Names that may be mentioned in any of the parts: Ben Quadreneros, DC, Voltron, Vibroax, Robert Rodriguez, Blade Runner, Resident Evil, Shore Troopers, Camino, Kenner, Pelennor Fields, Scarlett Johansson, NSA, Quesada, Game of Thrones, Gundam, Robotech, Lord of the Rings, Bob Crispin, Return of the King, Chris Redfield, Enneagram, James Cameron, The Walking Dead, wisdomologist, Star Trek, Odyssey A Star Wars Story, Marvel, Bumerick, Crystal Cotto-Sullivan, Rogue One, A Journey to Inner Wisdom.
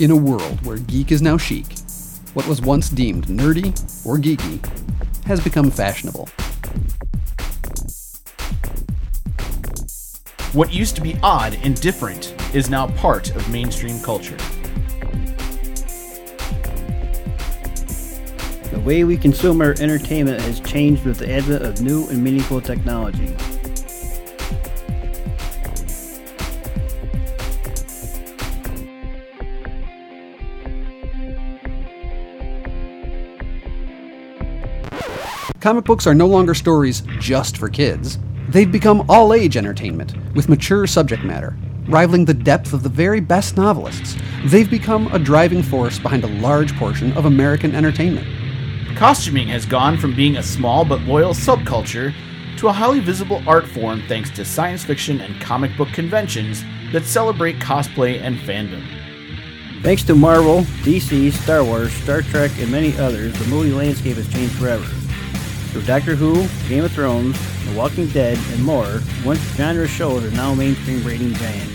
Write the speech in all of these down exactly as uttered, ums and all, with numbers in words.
In a world where geek is now chic, what was once deemed nerdy or geeky has become fashionable. What used to be odd and different is now part of mainstream culture. The way we consume our entertainment has changed with the advent of new and meaningful technology. Comic books are no longer stories just for kids. They've become all-age entertainment, with mature subject matter, rivaling the depth of the very best novelists. They've become a driving force behind a large portion of American entertainment. Costuming has gone from being a small but loyal subculture to a highly visible art form thanks to science fiction and comic book conventions that celebrate cosplay and fandom. Thanks to Marvel, D C, Star Wars, Star Trek, and many others, the movie landscape has changed forever. Through Doctor Who, Game of Thrones, The Walking Dead, and more, once genre shows are now mainstream rating giants.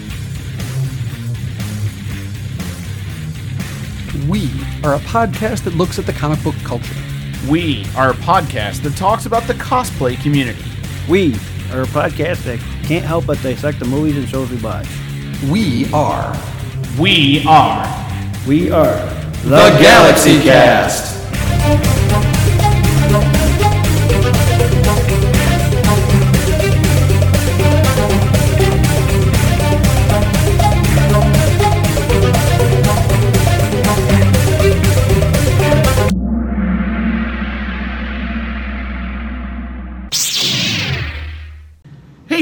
We are a podcast that looks at the comic book culture. We are a podcast that talks about the cosplay community. We are a podcast that can't help but dissect the movies and shows we watch. We are. We are. We are. The Galaxy Cast.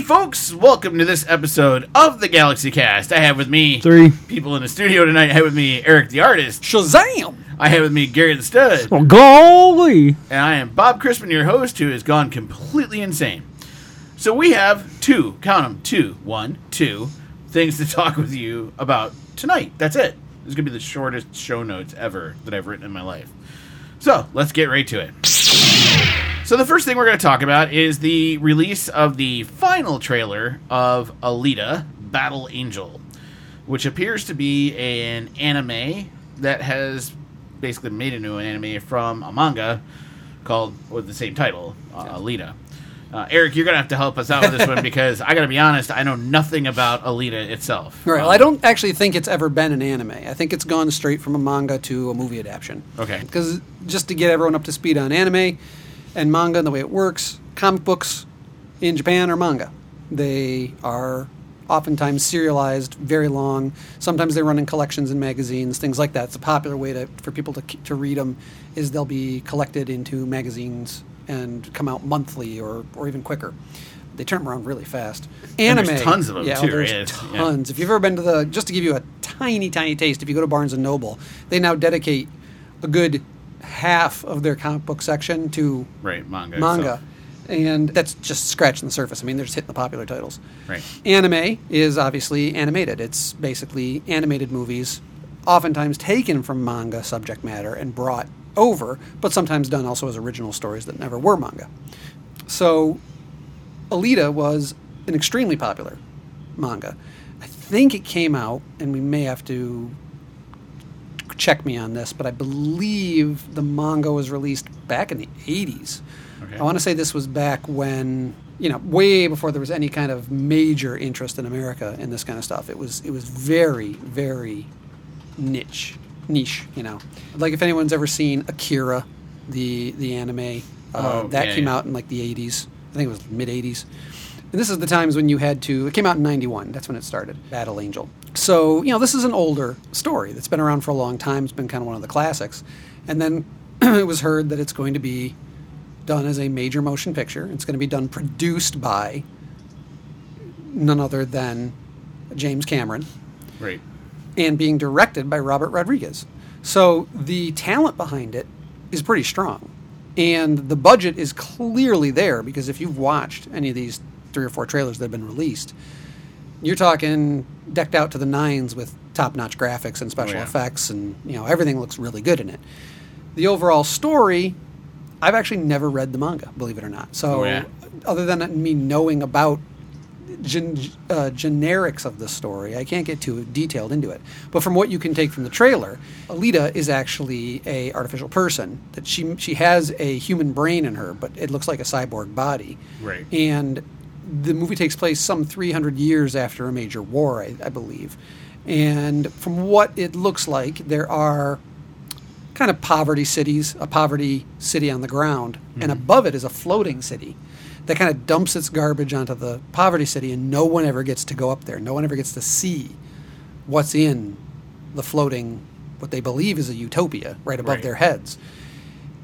Folks, welcome to this episode of the Galaxy Cast. I have with me three people in the studio tonight. I have with me Eric the Artist. Shazam! I have with me Gary the Stud. Well, golly! And I am Bob Crispin, your host, who has gone completely insane. So we have two, count them, two, one, two things to talk with you about tonight. That's it. This is going to be the shortest show notes ever that I've written in my life. So let's get right to it. So the first thing we're going to talk about is the release of the final trailer of Alita Battle Angel, which appears to be an anime that has basically made into an anime from a manga called, with the same title, uh, Alita. Uh, Eric, you're going to have to help us out with this one because I got to be honest, I know nothing about Alita itself. Right. Um, well, I don't actually think it's ever been an anime. I think it's gone straight from a manga to a movie adaptation. Okay. Because just to get everyone up to speed on anime and manga and the way it works, comic books in Japan are manga. They are oftentimes serialized, very long. Sometimes they run in collections and magazines, things like that. It's a popular way to, for people to to read them is they'll be collected into magazines and come out monthly or, or even quicker. They turn them around really fast. Anime. And there's tons of them, yeah, too. Well, there's yes, tons. Yeah. If you've ever been to the... Just to give you a tiny, tiny taste, if you go to Barnes and Noble, they now dedicate a good half of their comic book section to right, manga, manga. And that's just scratching the surface. I mean, they're just hitting the popular titles. Right. Anime is obviously animated. It's basically animated movies, oftentimes taken from manga subject matter and brought over, but sometimes done also as original stories that never were manga. So Alita was an extremely popular manga. I think it came out, and we may have to check me on this, but I believe the manga was released back in the eighties. Okay. I want to say this was back when, you know, way before there was any kind of major interest in America in this kind of stuff. It was it was very, very niche, niche, you know. Like if anyone's ever seen Akira, the the anime, uh, oh, that yeah, came yeah. out in like the eighties. I think it was mid-eighties. And this is the times when you had to... It came out in ninety-one. That's when it started, Battle Angel. So, you know, this is an older story that's been around for a long time. It's been kind of one of the classics. And then it was heard that it's going to be done as a major motion picture. It's going to be done produced by none other than James Cameron. Right. And being directed by Robert Rodriguez. So the talent behind it is pretty strong. And the budget is clearly there because if you've watched any of these three or four trailers that have been released, you're talking decked out to the nines with top-notch graphics and special oh, yeah. effects, and you know everything looks really good in it. The overall story, I've actually never read the manga, believe it or not. So, oh, yeah. other than me knowing about gen- uh, generics of the story. I can't get too detailed into it. But from what you can take from the trailer, Alita is actually a artificial person. That she she has a human brain in her, but it looks like a cyborg body. Right. And the movie takes place some three hundred years after a major war, I, I believe. And from what it looks like, there are kind of poverty cities, a poverty city on the ground, mm-hmm. and above it is a floating city that kind of dumps its garbage onto the poverty city, and no one ever gets to go up there. No one ever gets to see what's in the floating, what they believe is a utopia right above right. their heads.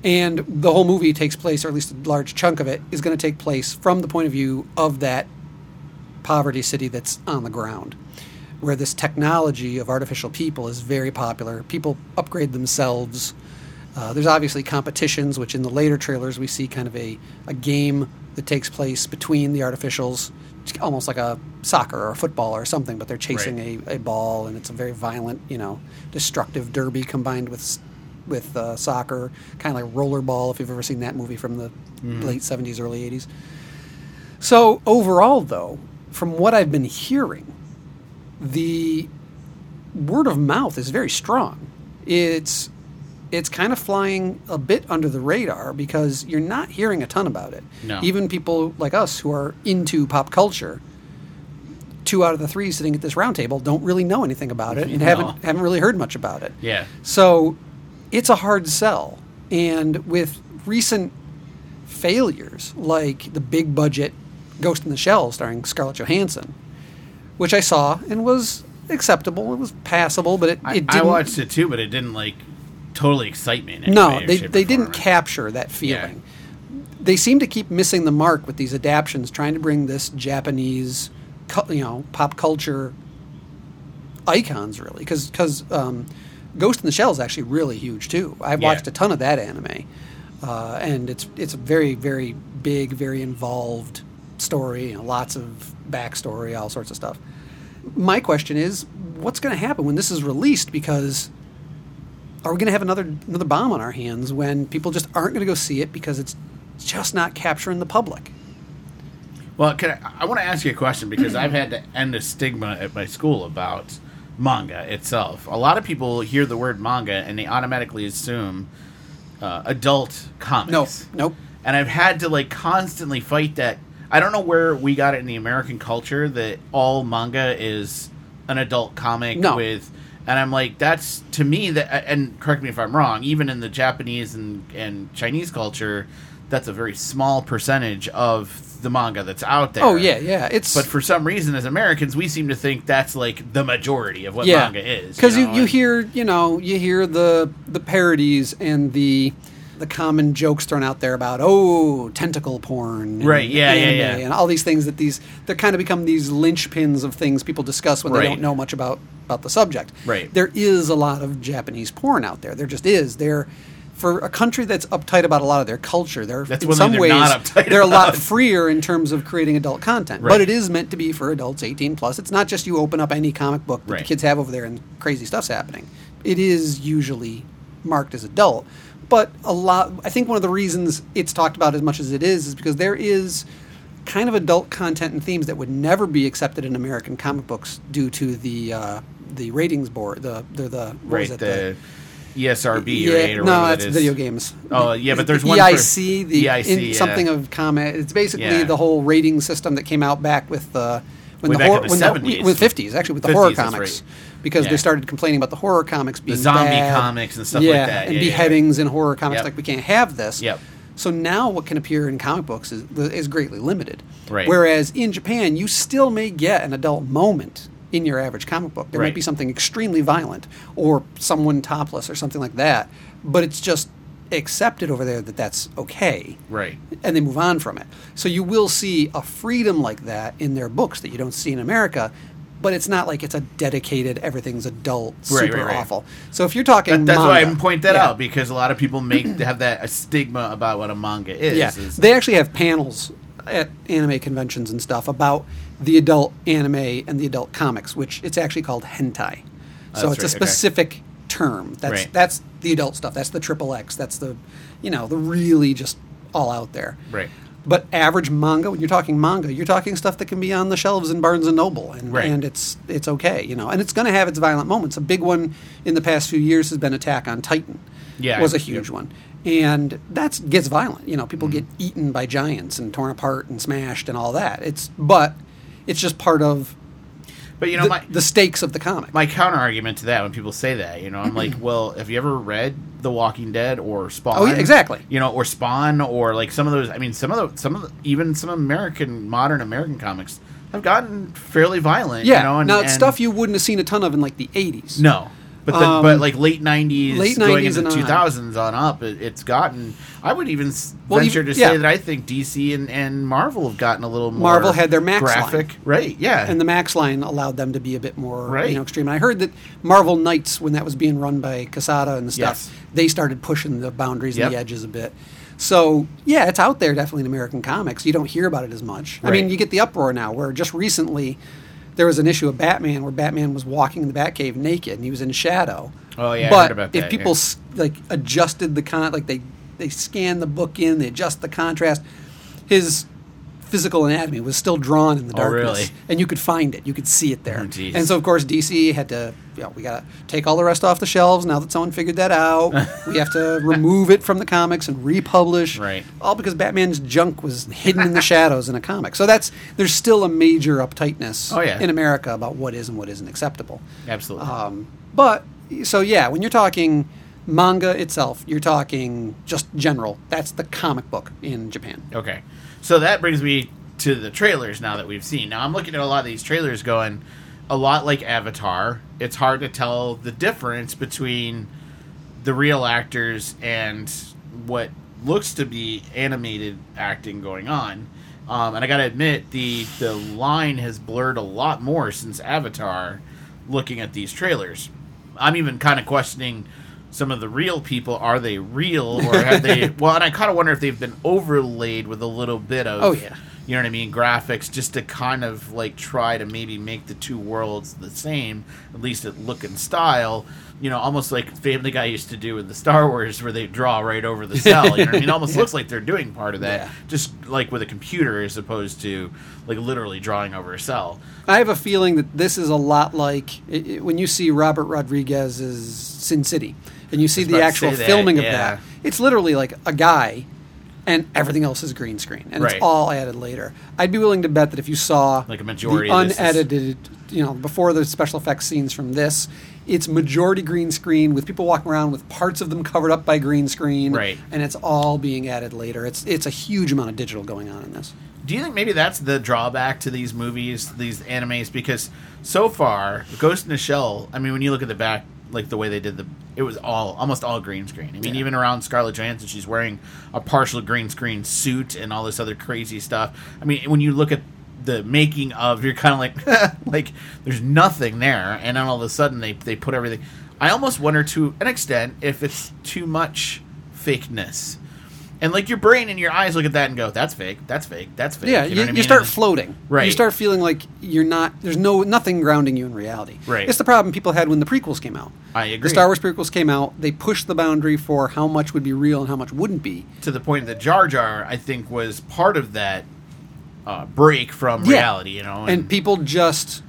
And the whole movie takes place, or at least a large chunk of it, is going to take place from the point of view of that poverty city that's on the ground, where this technology of artificial people is very popular. People upgrade themselves. Uh, there's obviously competitions, which in the later trailers we see kind of a, a game that takes place between the artificials, almost like a soccer or a football or something, but they're chasing right. a, a ball, and it's a very violent, you know, destructive derby combined with with uh, soccer, kind of like Rollerball, if you've ever seen that movie from the mm. late seventies, early eighties. So overall, though, from what I've been hearing, the word of mouth is very strong. It's it's kind of flying a bit under the radar because you're not hearing a ton about it. No. Even people like us who are into pop culture, two out of the three sitting at this round table don't really know anything about it and no. haven't haven't really heard much about it. Yeah. So it's a hard sell. And with recent failures like the big budget Ghost in the Shell starring Scarlett Johansson, which I saw and was acceptable. It was passable, but it, it didn't... I watched it too, but it didn't, like, totally excite me. No, they they didn't capture that feeling. Yeah. They seem to keep missing the mark with these adaptions, trying to bring this Japanese, you know, pop culture icons, really. Because because um, Ghost in the Shell is actually really huge, too. I've yeah. watched a ton of that anime. Uh, and it's, it's a very, very big, very involved story, you know, lots of backstory, all sorts of stuff. My question is, what's going to happen when this is released? Because are we going to have another another bomb on our hands when people just aren't going to go see it because it's just not capturing the public? Well, can I, I want to ask you a question because I've had to end a stigma at my school about manga itself. A lot of people hear the word manga and they automatically assume uh, adult comics. No, nope. And I've had to like constantly fight that. I don't know where we got it in the American culture that all manga is an adult comic no. with, and I'm like, that's to me that, and correct me if I'm wrong, even in the Japanese and, and Chinese culture, that's a very small percentage of the manga that's out there. Oh yeah, yeah. It's but for some reason, as Americans, we seem to think that's like the majority of what yeah. manga is. Because you, know? you, you hear, you know, you hear the the parodies and the. the common jokes thrown out there about, oh, tentacle porn. And right, yeah, yeah, yeah. And all these things that these, they kind of become these linchpins of things people discuss when right. they don't know much about, about the subject. Right. There is a lot of Japanese porn out there. There just is. They're, for a country that's uptight about a lot of their culture, they're, that's in some they're ways, they're about. a lot freer in terms of creating adult content. Right. But it is meant to be for adults eighteen plus. It's not just you open up any comic book that right. the kids have over there and crazy stuff's happening. It is usually marked as adult. But a lot, I think one of the reasons it's talked about as much as it is is because there is kind of adult content and themes that would never be accepted in American comic books due to the uh, the ratings board, the the, the what right, was it, the, the E S R B yeah, rate or no, that's that is. Video games. Oh yeah, but there's one E I C, for, the E I C, in, yeah. something of comment. It's basically yeah. the whole rating system that came out back with uh, when Way the horror, when the, with fifties actually with the fifties, horror comics. Because yeah. they started complaining about the horror comics being the zombie bad. comics and stuff yeah, like that. Yeah, and yeah, beheadings yeah. in horror comics, yep. like we can't have this. Yep. So now what can appear in comic books is, is greatly limited. Right. Whereas in Japan, you still may get an adult moment in your average comic book. There right. might be something extremely violent or someone topless or something like that. But it's just accepted over there that that's okay. Right. And they move on from it. So you will see a freedom like that in their books that you don't see in America. But it's not like it's a dedicated, everything's adult, super right, right, right. awful. So if you're talking that, that's manga, why I point that yeah. out, because a lot of people make have that a stigma about what a manga is. Yeah. is They actually have panels at anime conventions and stuff about the adult anime and the adult comics, which it's actually called hentai. Oh, so it's right, a specific okay. term. That's right. that's the adult stuff. That's the triple X. That's the, you know, the really just all out there. Right. But average manga, when you're talking manga, you're talking stuff that can be on the shelves in Barnes and Noble, and right. and it's it's okay, you know. And it's going to have its violent moments. A big one in the past few years has been Attack on Titan. Yeah, was a huge yeah. one, and that gets violent. You know, people mm-hmm. get eaten by giants and torn apart and smashed and all that. It's but it's just part of. But you know, the, my, the stakes of the comic. My counter argument to that, when people say that, you know, I'm mm-hmm. like, well, have you ever read The Walking Dead or Spawn? Oh, yeah, exactly. You know, or Spawn or like some of those. I mean, some of the some of the, even some American modern American comics have gotten fairly violent. Yeah. You know, and, now it's and, stuff you wouldn't have seen a ton of in like the eighties. No. But the, um, but like late nineties, late nineties going into the two thousands on, on up, it, it's gotten. I would even well, venture even, to yeah. say that I think D C and, and Marvel have gotten a little more. Marvel had their Max graphic, line. Right? Yeah, and the Max line allowed them to be a bit more right. you know, extreme. And I heard that Marvel Knights, when that was being run by Quesada and stuff, yes. they started pushing the boundaries yep. and the edges a bit. So yeah, it's out there definitely in American comics. You don't hear about it as much. Right. I mean, you get the uproar now, where just recently. There was an issue of Batman where Batman was walking in the Batcave naked, and he was in shadow. Oh yeah, but I heard about that, if people yeah. like adjusted the con, like they they scan the book in, they adjust the contrast, his physical anatomy was still drawn in the darkness, oh, really? And you could find it, you could see it there. Oh, geez. And so of course D C had to, you know, we gotta take all the rest off the shelves now that someone figured that out. We have to remove it from the comics and republish, right? All because Batman's junk was hidden in the shadows in a comic. So that's there's still a major uptightness oh, yeah. in America about what is and what isn't acceptable. Absolutely. Um, but so yeah, when you're talking manga itself, you're talking just general. That's the comic book in Japan. Okay, so that brings me to the trailers now that we've seen. Now I'm looking at a lot of these trailers going. A lot like Avatar, it's hard to tell the difference between the real actors and what looks to be animated acting going on. Um, and I gotta admit, the the line has blurred a lot more since Avatar looking at these trailers. I'm even kind of questioning some of the real people. Are they real? Or have they... Well, and I kind of wonder if they've been overlaid with a little bit of... Oh, yeah. You know what I mean? Graphics, just to kind of like try to maybe make the two worlds the same, at least at look and style. You know, almost like Family Guy used to do with the Star Wars, where they draw right over the cell. You know what I mean? It almost yeah. looks like they're doing part of that, yeah. just like with a computer as opposed to like literally drawing over a cell. I have a feeling that this is a lot like it, it, when you see Robert Rodriguez's Sin City, and you see the actual filming that, of yeah. that. It's literally like a guy. And everything else is green screen, and right. it's all added later. I'd be willing to bet that if you saw like a majority the unedited, is... you know, before the special effects scenes from this, it's majority green screen with people walking around with parts of them covered up by green screen, right. and it's all being added later. It's it's a huge amount of digital going on in this. Do you think maybe that's the drawback to these movies, these animes? Because so far, Ghost in the Shell, I mean, when you look at the back, like the way they did the, it was all almost all green screen. I mean, yeah. even around Scarlett Johansson, she's wearing a partial green screen suit and all this other crazy stuff. I mean, when you look at the making of, you're kind of like, like there's nothing there, and then all of a sudden they they put everything. I almost wonder to an extent if it's too much fakeness. And, like, your brain and your eyes look at that and go, that's fake, that's fake, that's fake. Yeah, you, know you, what I mean? You start floating. Right. You start feeling like you're not, there's no nothing grounding you in reality. Right. It's the problem people had when the prequels came out. I agree. The Star Wars prequels came out, they pushed the boundary for how much would be real and how much wouldn't be. To the point that Jar Jar, I think, was part of that uh, break from yeah. reality, you know. And, and people just...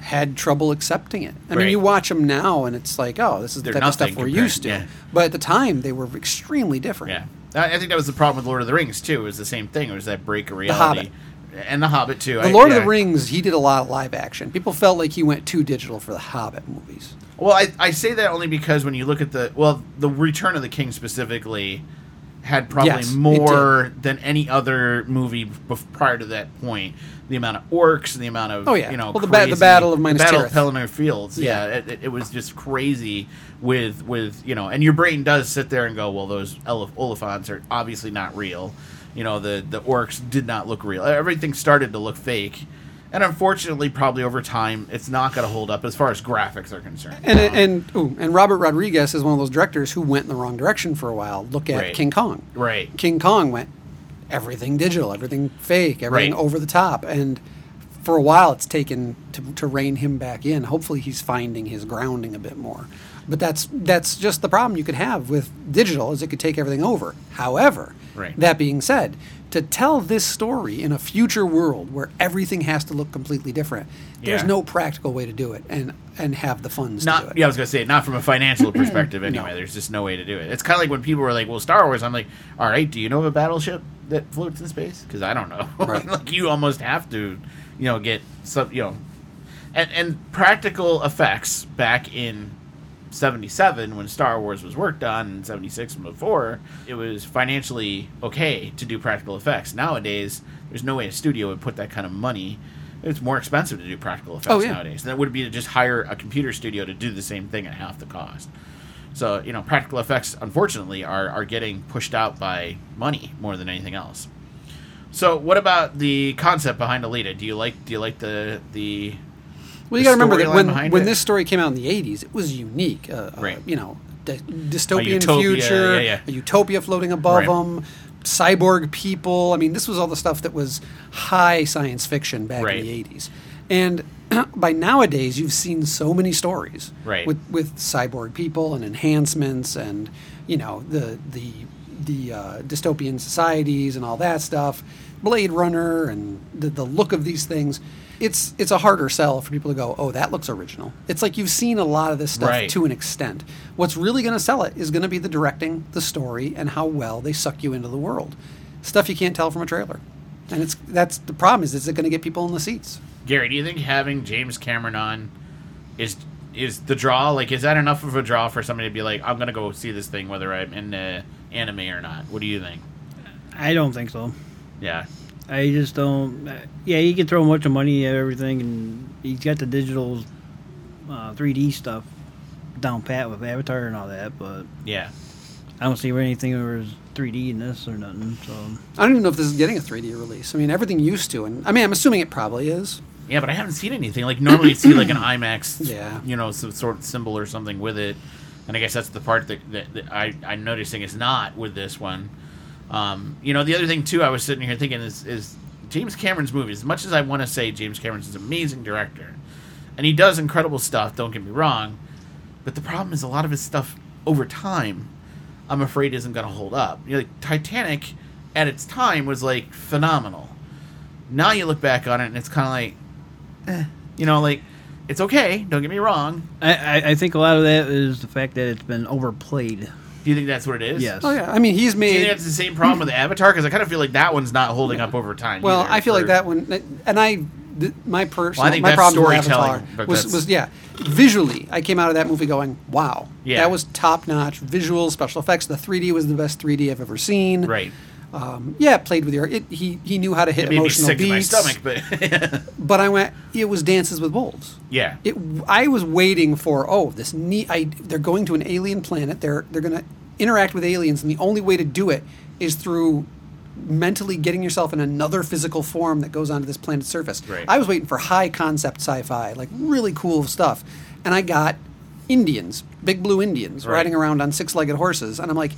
had trouble accepting it. I right. mean, you watch them now, and it's like, oh, this is the They're type of stuff we're used to. Yeah. But at the time, they were extremely different. Yeah, I think that was the problem with Lord of the Rings, too. It was the same thing. It was that break of reality. The Hobbit. And The Hobbit, too. The I, Lord yeah. of the Rings, he did a lot of live action. People felt like he went too digital for the Hobbit movies. Well, I, I say that only because when you look at the... Well, the Return of the King specifically had probably yes, more than any other movie bef- prior to that point. The amount of orcs, the amount of, oh, yeah. you know, well, the, crazy, ba- the Battle of Minas Tirith. The Battle of Pelennor Fields. Yeah, yeah it, it was just crazy with, with, you know, and your brain does sit there and go, well, those elef- Oliphants are obviously not real. You know, the, the orcs did not look real. Everything started to look fake. And unfortunately, probably over time, it's not going to hold up as far as graphics are concerned. And um, and ooh, and Robert Rodriguez is one of those directors who went in the wrong direction for a while. Look at right. King Kong. Right. King Kong went everything digital, everything fake, everything right. over the top. And for a while, it's taken to, to rein him back in. Hopefully, he's finding his grounding a bit more. But that's that's just the problem you could have with digital, is it could take everything over. However, right. that being said, to tell this story in a future world where everything has to look completely different, there's yeah. no practical way to do it and, and have the funds not, to do it. Yeah, I was going to say, not from a financial perspective anyway. No. There's just no way to do it. It's kind of like when people were like, well, Star Wars, I'm like, all right, do you know of a battleship that floats in space? Because I don't know. Right. Like, you almost have to, you know, get some, you know. And, and practical effects back in seventy-seven, when Star Wars was worked on, in seventy-six and before, it was financially okay to do practical effects. Nowadays, there's no way a studio would put that kind of money. It's more expensive to do practical effects oh, yeah. nowadays. That would be to just hire a computer studio to do the same thing at half the cost. So, you know, practical effects, unfortunately, are, are getting pushed out by money more than anything else. So what about the concept behind Alita? Do you like do you like the the Well, you got to remember that when, when this story came out in the eighties, it was unique. Uh, right. Uh, you know, dy- dystopian a utopia, future, yeah, yeah. a utopia floating above right. them, cyborg people. I mean, this was all the stuff that was high science fiction back right. in the eighties. And by nowadays, you've seen so many stories right. with, with cyborg people and enhancements and, you know, the the the uh, dystopian societies and all that stuff, Blade Runner and the, the look of these things. It's it's a harder sell for people to go, oh, that looks original. It's like you've seen a lot of this stuff right. to an extent. What's really going to sell it is going to be the directing, the story, and how well they suck you into the world. Stuff you can't tell from a trailer. And it's that's the problem, is is it going to get people in the seats? Gary, do you think having James Cameron on is is the draw? Like, is that enough of a draw for somebody to be like, I'm going to go see this thing whether I'm in the anime or not? What do you think? I don't think so. Yeah. I just don't... Yeah, you can throw a bunch of money at everything, and he's got the digital uh, three D stuff down pat with Avatar and all that, but... Yeah. I don't see anything that was three D in this or nothing, so... I don't even know if this is getting a three D release. I mean, everything used to, and... I mean, I'm assuming it probably is. Yeah, but I haven't seen anything. Like, normally you'd see, like, an IMAX, yeah. you know, some sort of symbol or something with it, and I guess that's the part that, that, that I, I'm noticing is not with this one. Um, you know, the other thing, too, I was sitting here thinking is, is James Cameron's movies. As much as I want to say James Cameron's an amazing director, and he does incredible stuff, don't get me wrong, but the problem is a lot of his stuff over time, I'm afraid, isn't going to hold up. You know, like, Titanic, at its time, was, like, phenomenal. Now you look back on it, and it's kind of like, eh, you know, like, it's okay, don't get me wrong. I, I, I think a lot of that is the fact that it's been overplayed. Do you think that's what it is? Yes. Oh, yeah. I mean, he's made... Do you think that's the same problem with Avatar? Because I kind of feel like that one's not holding yeah. up over time. Well, either, I feel or... like that one... And I... Th- my personal... Well, I think my problem with Avatar was, was... Yeah. Visually, I came out of that movie going, wow. Yeah. That was top-notch. Visual, special effects. The three D was the best three D I've ever seen. Right. Um, yeah, played with your... It, he, he knew how to hit it made emotional beats. Me sick beats, to my stomach, but... But I went... It was Dances with Wolves. Yeah. It. I was waiting for, oh, this neat... I, they're going to an alien planet. They're They're going to... interact with aliens, and the only way to do it is through mentally getting yourself in another physical form that goes onto this planet's surface. Right. I was waiting for high concept sci-fi, like really cool stuff, and I got Indians, big blue Indians, right. riding around on six-legged horses, and I'm like,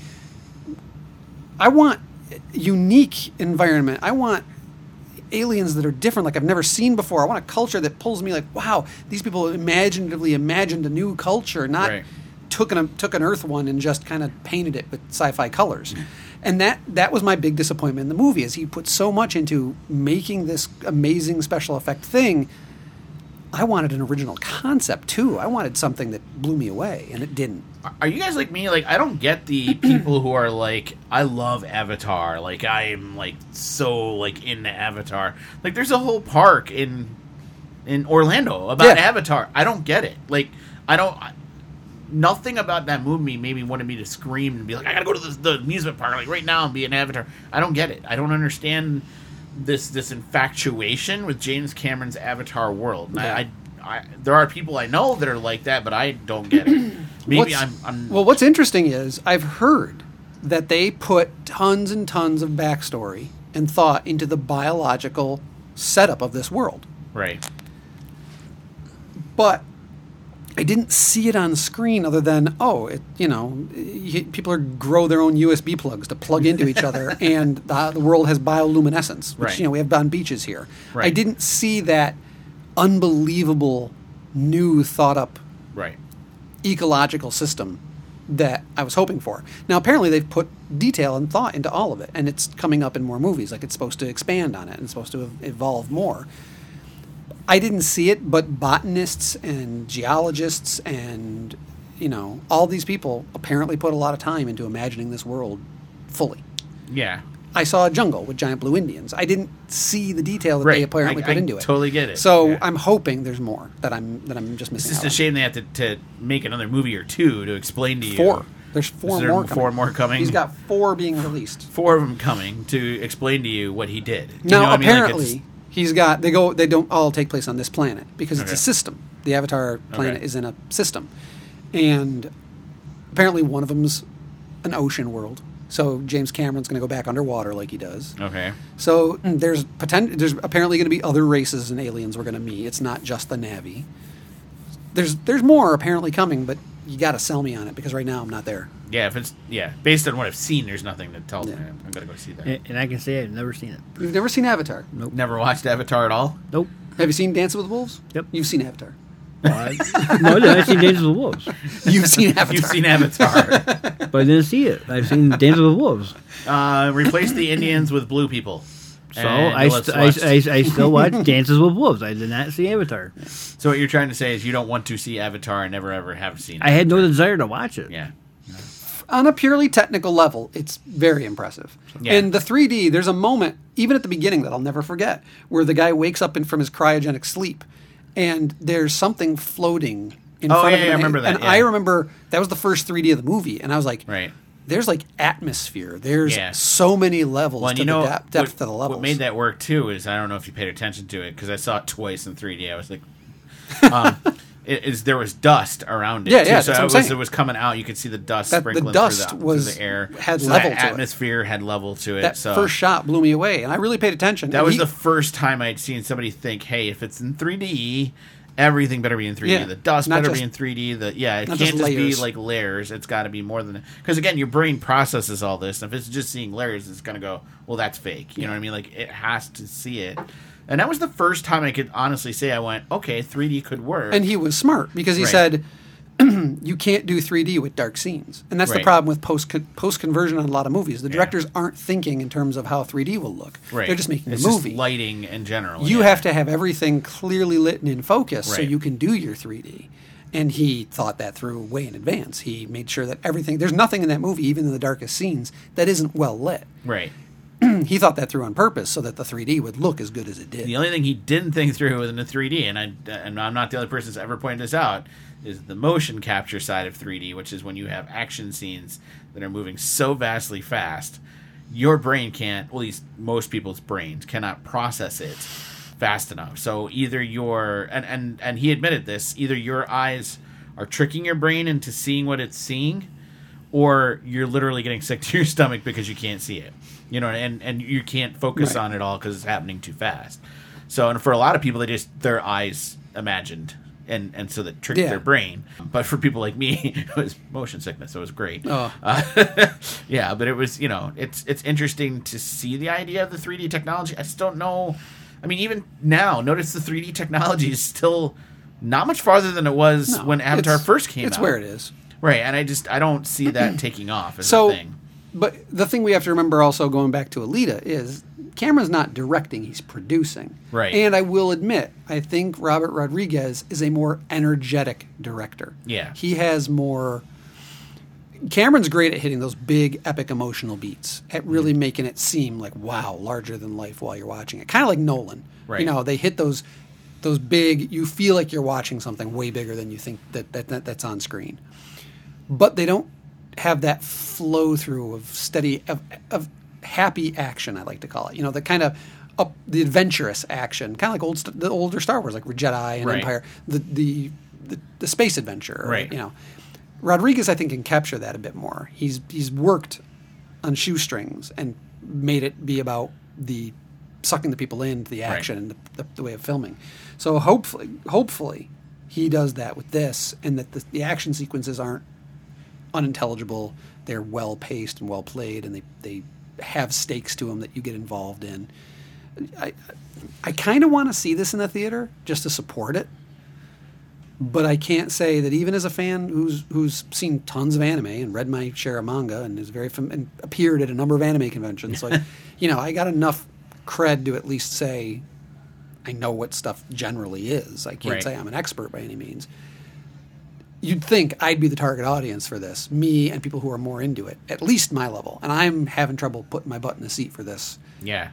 I want unique environment. I want aliens that are different, like I've never seen before. I want a culture that pulls me like, wow, these people imaginatively imagined a new culture, not... Right. Took an took an Earth one and just kind of painted it with sci-fi colors, and that that was my big disappointment in the movie. Is he put so much into making this amazing special effect thing? I wanted an original concept too. I wanted something that blew me away, and it didn't. Are you guys like me? Like, I don't get the people who are like, I love Avatar. Like, I'm like so like into Avatar. Like, there's a whole park in in Orlando about yeah. Avatar. I don't get it. Like, I don't. I, Nothing about that movie maybe wanted me to scream and be like, I gotta go to the, the amusement park like right now and be an Avatar. I don't get it. I don't understand this this infatuation with James Cameron's Avatar world. And yeah. I, I, I, there are people I know that are like that, but I don't get it. Maybe I'm, I'm. Well, what's interesting is I've heard that they put tons and tons of backstory and thought into the biological setup of this world. Right. But I didn't see it on screen other than, oh, it, you know, people are grow their own U S B plugs to plug into each other, and the, the world has bioluminescence, which, right. you know, we have on beaches here. Right. I didn't see that unbelievable, new, thought-up right. ecological system that I was hoping for. Now, apparently they've put detail and thought into all of it, and it's coming up in more movies. Like, it's supposed to expand on it, and it's supposed to evolve more. I didn't see it, but botanists and geologists and, you know, all these people apparently put a lot of time into imagining this world fully. Yeah. I saw a jungle with giant blue Indians. I didn't see the detail that right. they apparently I, put I into it. I totally get it. So yeah. I'm hoping there's more that I'm that I'm just missing. It's just out a shame on. They have to, to make another movie or two to explain to you. Four. There's four there more. Four coming. more coming. He's got four being released. Four of them coming to explain to you what he did. You now know what apparently I mean? Like he's got they go they don't all take place on this planet because it's okay. a system. The Avatar planet okay. is in a system, and apparently one of them's an ocean world. So James Cameron's going to go back underwater like he does. Okay. So there's poten- There's apparently going to be other races and aliens we're going to meet. It's not just the Na'vi. There's there's more apparently coming, but you got to sell me on it because right now I'm not there. Yeah, if it's yeah based on what I've seen, there's nothing to tell yeah. me. I'm going to go see that. And, and I can say I've never seen it. You've never seen Avatar? Nope. Never watched Avatar at all? Nope. Have you seen Dancing with the Wolves? Yep. You've seen Avatar. Well, I, no, no, I've seen Dancing with the Wolves. You've seen Avatar. You've seen Avatar. But I didn't see it. I've seen Dancing with the Wolves. Uh, replace the Indians with blue people. So I, st- I, I, I still watch Dances with Wolves. I did not see Avatar. So what you're trying to say is you don't want to see Avatar and never ever have seen it. I had no desire to watch it. Yeah. On a purely technical level, it's very impressive. Yeah. And the three D, there's a moment, even at the beginning, that I'll never forget, where the guy wakes up in, from his cryogenic sleep. And there's something floating in oh, front yeah, of him. Oh, yeah, I remember that. And yeah. I remember that was the first three D of the movie. And I was like, right. there's like atmosphere. There's yeah. so many levels well, to you the know, depth, depth what, of the levels. What made that work, too, is I don't know if you paid attention to it, because I saw it twice in three D. I was like, um, it, is there was dust around it. Yeah, too. yeah, so that's it, what I'm was, saying. It was coming out. You could see the dust that, sprinkling the dust through, the, was, through the air. Had so level that to atmosphere it. had level to it. That so. first shot blew me away, and I really paid attention. That was he, the first time I'd seen somebody think, hey, if it's in three D, everything better be in three D. Yeah, the dust better just, be in three D. The, yeah, it can't just, just be like layers. It's got to be more than... Because, again, your brain processes all this, and if it's just seeing layers, it's going to go, well, that's fake. You yeah. know what I mean? Like, it has to see it. And that was the first time I could honestly say I went, okay, three D could work. And he was smart because he right. said, you can't do three D with dark scenes. And that's right. the problem with post post-conversion on a lot of movies. The directors yeah. aren't thinking in terms of how three D will look. Right. They're just making it's a movie. It's lighting in general. You yeah. have to have everything clearly lit and in focus right. so you can do your three D. And he thought that through way in advance. He made sure that everything... There's nothing in that movie, even in the darkest scenes, that isn't well lit. Right. He thought that through on purpose so that the three D would look as good as it did. The only thing he didn't think through was in the three D, and, I, and I'm not the only person that's ever pointed this out, is the motion capture side of three D, which is when you have action scenes that are moving so vastly fast, your brain can't, well, at least most people's brains, cannot process it fast enough. So either your, and, and, and he admitted this, either your eyes are tricking your brain into seeing what it's seeing, or you're literally getting sick to your stomach because you can't see it. You know, and, and you can't focus right. on it all because it's happening too fast. So, and for a lot of people, they just, their eyes imagined, and, and so that tricked yeah. their brain. But for people like me, it was motion sickness, so it was great. Oh. Uh, yeah, but it was, you know, it's it's interesting to see the idea of the three D technology. I just don't know. I mean, even now, notice the three D technology is still not much farther than it was no, when Avatar first came it's out. It's where it is. Right, and I just, I don't see that taking off as so, a thing. But the thing we have to remember also going back to Alita is Cameron's not directing, he's producing. Right. And I will admit, I think Robert Rodriguez is a more energetic director. Yeah. He has more... Cameron's great at hitting those big, epic, emotional beats, at really mm-hmm. making it seem like, wow, larger than life while you're watching it. Kind of like Nolan. Right. You know, they hit those... Those big, you feel like you're watching something way bigger than you think that, that, that that's on screen. But they don't have that flow through of steady, of, of happy action, I like to call it. You know, the kind of up, the adventurous action, kind of like old the older Star Wars, like Jedi and right. Empire, the, the the the space adventure. Right. You know, Rodriguez, I think, can capture that a bit more. He's he's worked on shoestrings and made it be about the sucking the people into the action right. and the, the, the way of filming. So hopefully, hopefully, he does that with this, and that the, the action sequences aren't unintelligible. They're well paced and well played, and they, they have stakes to them that you get involved in. I I kind of want to see this in the theater just to support it, But I can't say that even as a fan who's who's seen tons of anime and read my share of manga and is very fam- and appeared at a number of anime conventions, like you know, I got enough cred to at least say I know what stuff generally is. I can't right. say I'm an expert by any means. You'd think I'd be the target audience for this, me and people who are more into it, at least my level. And I'm having trouble putting my butt in the seat for this. Yeah.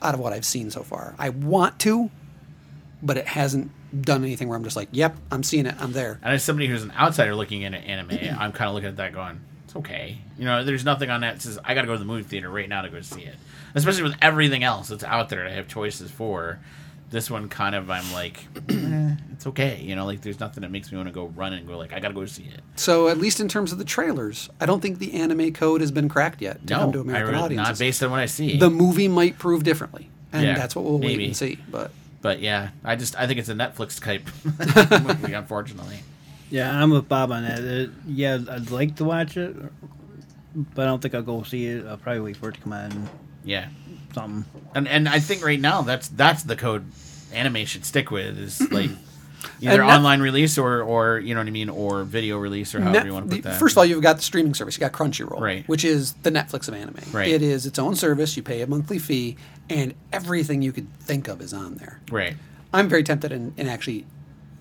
Out of what I've seen so far. I want to, but it hasn't done anything where I'm just like, yep, I'm seeing it, I'm there. And as somebody who's an outsider looking in at anime, I'm kind of looking at that going, it's okay. You know, there's nothing on that that says, I got to go to the movie theater right now to go see it. Especially with everything else that's out there I have choices for. This one kind of, I'm like, eh, it's okay. You know, like there's nothing that makes me want to go run and go like, I got to go see it. So at least in terms of the trailers, I don't think the anime code has been cracked yet to no, come to American I really, audiences. Not based on what I see. The movie might prove differently. And yeah, that's what we'll maybe. wait and see. But But yeah, I just I think it's a Netflix type movie, unfortunately. Yeah, I'm with Bob on that. It, yeah, I'd like to watch it, but I don't think I'll go see it. I'll probably wait for it to come out. Yeah, something. And and I think right now that's that's the code anime should stick with is like either Net- online release or or you know what I mean or video release or however Net- you want to put that. First of all, you've got the streaming service. You got Crunchyroll, right, which is the Netflix of anime. Right. It is its own service. You pay a monthly fee. And everything you could think of is on there. Right. I'm very tempted in, in actually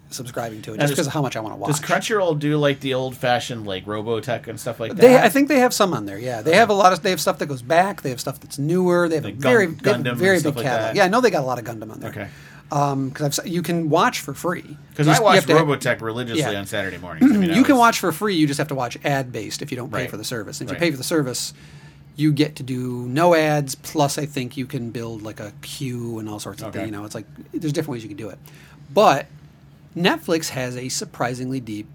subscribing to it now just because of how much I want to watch. Does Crunchyroll do like the old-fashioned like Robotech and stuff like that? They, I think they have some on there, yeah. They okay. have a lot of they have stuff that goes back. They have stuff that's newer. They have like a very, Gundam they have a very big like catalog. That. Yeah, I know they got a lot of Gundam on there. Okay. Because um, you can watch for free. Because I watch Robotech to, religiously yeah. on Saturday mornings. I mean, you I was, can watch for free. You just have to watch ad-based if you don't pay right. for the service. And if right. you pay for the service, you get to do no ads, plus I think you can build like a queue and all sorts of okay. things. You know, it's like there's different ways you can do it. But Netflix has a surprisingly deep,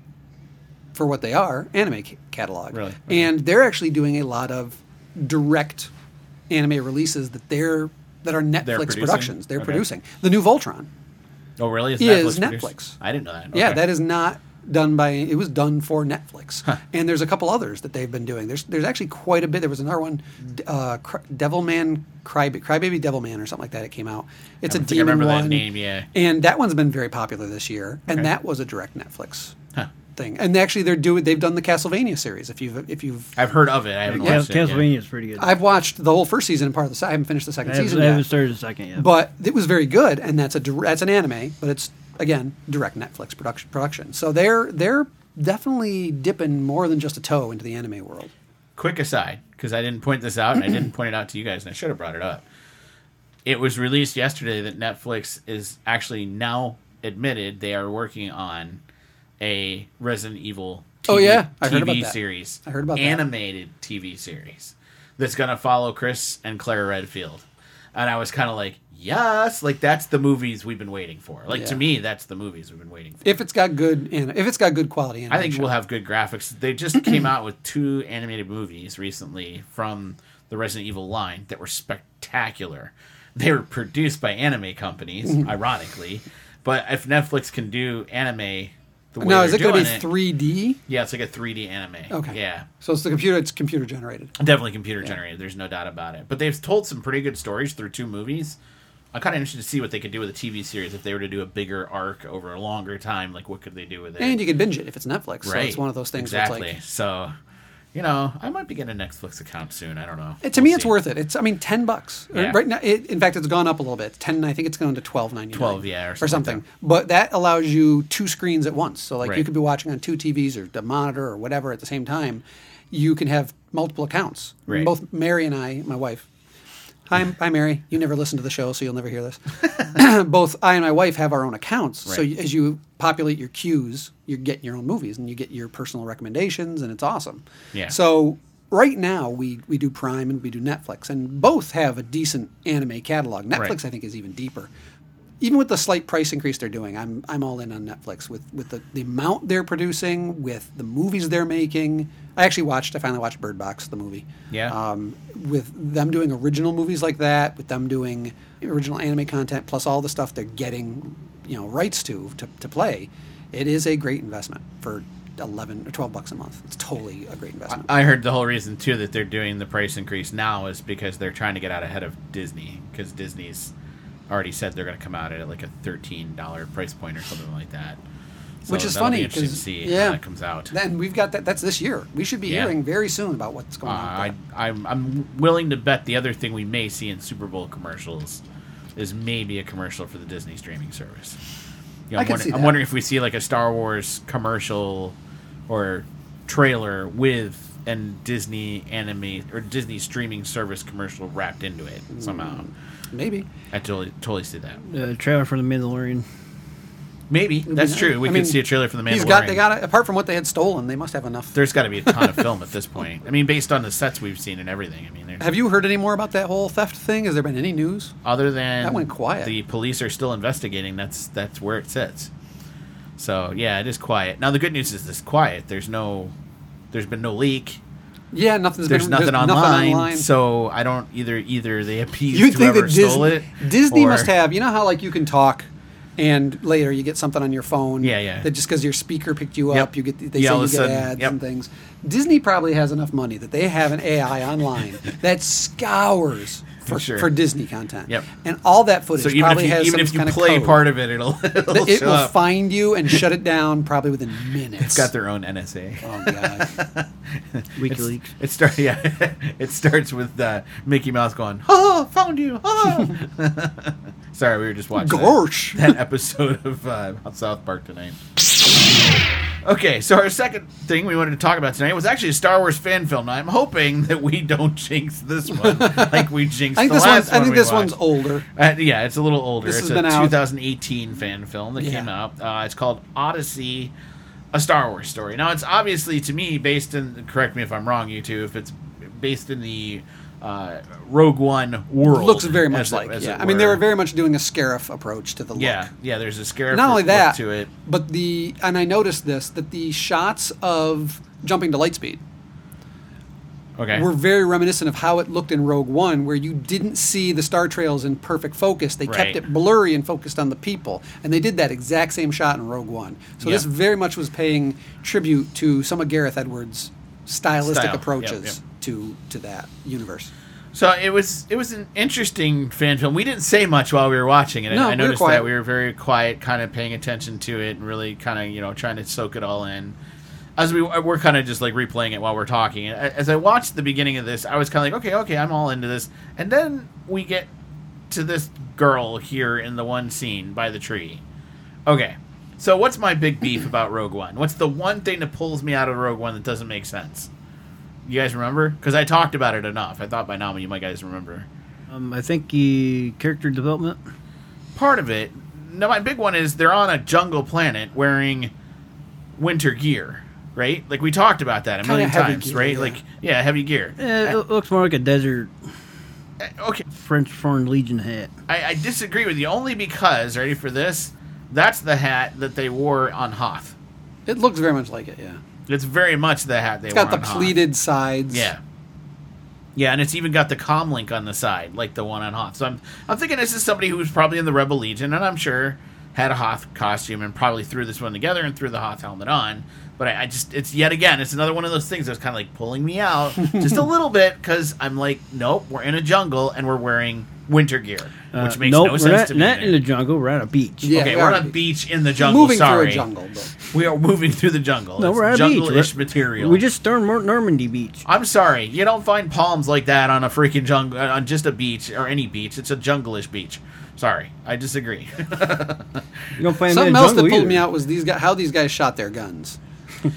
for what they are, anime c- catalog. Really? Okay. And they're actually doing a lot of direct anime releases that they're that are Netflix they're productions. They're okay. producing. The new Voltron. Oh, really? Is Netflix? Is Netflix. Netflix. I didn't know that. Okay. Yeah, that is not done by it was done for Netflix, huh. and there's a couple others that they've been doing. There's there's actually quite a bit. There was another one, uh, Cry, Devilman Crybaby, Crybaby Devilman or something like that. It came out. It's I a demon I remember one, that name, yeah. And that one's been very popular this year. Okay. And that was a direct Netflix huh. thing. And actually, they're doing they've done the Castlevania series. If you've if you've I've heard of it. I haven't yeah. watched it. Castlevania is pretty good. I've watched the whole first season and part of the. I haven't finished the second I season. I haven't yet. started the second yet. But it was very good, and that's a that's an anime, but it's. Again, direct Netflix production. Production. So they're they're definitely dipping more than just a toe into the anime world. Quick aside, because I didn't point this out, and I didn't point it out to you guys, and I should have brought it up. It was released yesterday that Netflix is actually now admitted they are working on a Resident Evil T V, oh, yeah. I T V heard about that. series. I heard about animated that. T V series that's going to follow Chris and Claire Redfield. And I was kind of like, yes, like that's the movies we've been waiting for. Like yeah. to me, that's the movies we've been waiting for. If it's got good, if it's got good quality, animation. I think we'll have good graphics. They just came out with two animated movies recently from the Resident Evil line that were spectacular. They were produced by anime companies, ironically. But if Netflix can do anime, the way now is it going to be three D? Yeah, it's like a three D anime. Okay, yeah. So it's the computer. It's computer generated. Definitely computer yeah. generated. There's no doubt about it. But they've told some pretty good stories through two movies. I'm kind of interested to see what they could do with a T V series if they were to do a bigger arc over a longer time. Like, what could they do with it? And you could binge it if it's Netflix. Right. So it's one of those things. Exactly. Where it's like, so, you know, I might be getting a Netflix account soon. I don't know. It, to we'll me, see. It's worth it. It's, I mean, ten bucks yeah. right now. It, in fact, it's gone up a little bit. Ten. I think it's going to twelve ninety nine. Twelve, yeah, or something. Or something. Like that. But that allows you two screens at once. So, like, right. you could be watching on two T Vs or the monitor or whatever at the same time. You can have multiple accounts. Right. Both Mary and I, my wife. Hi, hi, Mary. You never listen to the show, so you'll never hear this. Both I and my wife have our own accounts. Right. So as you populate your queues, you're getting your own movies, and you get your personal recommendations, and it's awesome. Yeah. So right now, we, we do Prime and we do Netflix, and both have a decent anime catalog. Netflix, right. I think, is even deeper. Even with the slight price increase they're doing, I'm I'm all in on Netflix with, with the, the amount they're producing, with the movies they're making. I actually watched, I finally watched Bird Box, the movie. Yeah. Um, with them doing original movies like that, with them doing original anime content, plus all the stuff they're getting, you know, rights to, to, to play, it is a great investment for eleven or twelve bucks a month. It's totally a great investment. I heard the whole reason, too, that they're doing the price increase now is because they're trying to get out ahead of Disney, because Disney's already said they're going to come out at like a thirteen dollars price point or something like that. So which is funny. Be interesting to see yeah, how that comes out. Then we've got that. That's this year. We should be yeah. hearing very soon about what's going uh, on. I, I'm, I'm willing to bet the other thing we may see in Super Bowl commercials is maybe a commercial for the Disney streaming service. You know, I I'm, can see that. I'm wondering if we see like a Star Wars commercial or trailer with and Disney anime or Disney streaming service commercial wrapped into it somehow. Maybe. I totally totally see that. A uh, trailer for The Mandalorian. Maybe. It'd That's true. Nice. We I could mean, see a trailer for The Mandalorian. He's got, they got, apart from what they had stolen, they must have enough. There's got to be a ton of film at this point. I mean, based on the sets we've seen and everything. I mean, have you heard any more about that whole theft thing? Has there been any news? Other than that went quiet. The police are still investigating. That's that's where it sits. So, yeah, it is quiet. Now, the good news is it's quiet. There's no... There's been no leak. Yeah, nothing's there's been nothing there's online, nothing online. So I don't either. Either they appeased You'd whoever think that Disney, stole it. Disney or, must have. You know how like you can talk, and later you get something on your phone. Yeah, yeah. That just because your speaker picked you yep. up, you get they yeah, say you get sudden, ads yep. and things. Disney probably has enough money that they have an A I online that scours for sure. for Disney content. Yep. And all that footage so probably you, has some kind of code. Even if you play part of it, it'll, it'll It will up. find you and shut it down probably within minutes. It's got their own N S A. Oh, God. WikiLeaks. It, start, yeah, it starts with uh, Mickey Mouse going, oh, found you. Oh. Sorry, we were just watching Gosh. That, that episode of uh, South Park tonight. Okay, so our second thing we wanted to talk about tonight was actually a Star Wars fan film. Now, I'm hoping that we don't jinx this one like we jinxed the last one. I think this one's older. Uh, yeah, it's a little older. It's a twenty eighteen fan film that came out. Uh, it's called Odyssey, a Star Wars story. Now, it's obviously, to me, based in... Correct me if I'm wrong, you two, if it's based in the... Uh, Rogue One world. Looks very much like it, yeah. I mean, they were very much doing a Scarif approach to the look. Yeah, yeah, there's a Scarif not only that, look to it. But the, and I noticed this, that the shots of jumping to lightspeed okay. were very reminiscent of how it looked in Rogue One, where you didn't see the star trails in perfect focus. They right. kept it blurry and focused on the people. And they did that exact same shot in Rogue One. So yeah. this very much was paying tribute to some of Gareth Edwards' stylistic Style. approaches. Yep, yep. To, to that universe. So it was it was an interesting fan film. We didn't say much while we were watching it. No, I, I noticed that we were very quiet, kind of paying attention to it, and really kind of you know trying to soak it all in. As we we're kind of just like replaying it while we're talking. As I watched the beginning of this, I was kind of like, okay, okay, I'm all into this. And then we get to this girl here in the one scene by the tree. Okay, so what's my big beef about Rogue One? What's the one thing that pulls me out of Rogue One that doesn't make sense? You guys remember? Because I talked about it enough. I thought by now you might guys remember. Um, I think the character development. Part of it. No, my big one is they're on a jungle planet wearing winter gear, right? Like we talked about that a Kinda million times, gear, right? Yeah. Like, yeah, heavy gear. Yeah, it I, looks more like a desert okay. French Foreign Legion hat. I, I disagree with you only because, ready for this, that's the hat that they wore on Hoth. It looks very much like it, yeah. It's very much the hat they wore. It's got the pleated Hoth. sides. Yeah. Yeah, and it's even got the comm link on the side, like the one on Hoth. So I'm I'm thinking this is somebody who was probably in the Rebel Legion, and I'm sure had a Hoth costume and probably threw this one together and threw the Hoth helmet on. But I, I just, it's yet again, it's another one of those things that's kind of like pulling me out just a little bit because I'm like, nope, we're in a jungle and we're wearing winter gear, which uh, makes nope, no sense at, to me. Not in the jungle, we're at a beach. Yeah, okay, we're, we're on a beach. beach in the jungle. Moving Sorry. through a jungle, but. We are moving through the jungle. No, it's we're at jungle-ish beach. material. We just stormed Normandy Beach. I'm sorry, you don't find palms like that on a freaking jungle, on just a beach or any beach. It's a jungle-ish beach. Sorry, I disagree. you don't find Something else that pulled either. me out was these guys, how these guys shot their guns.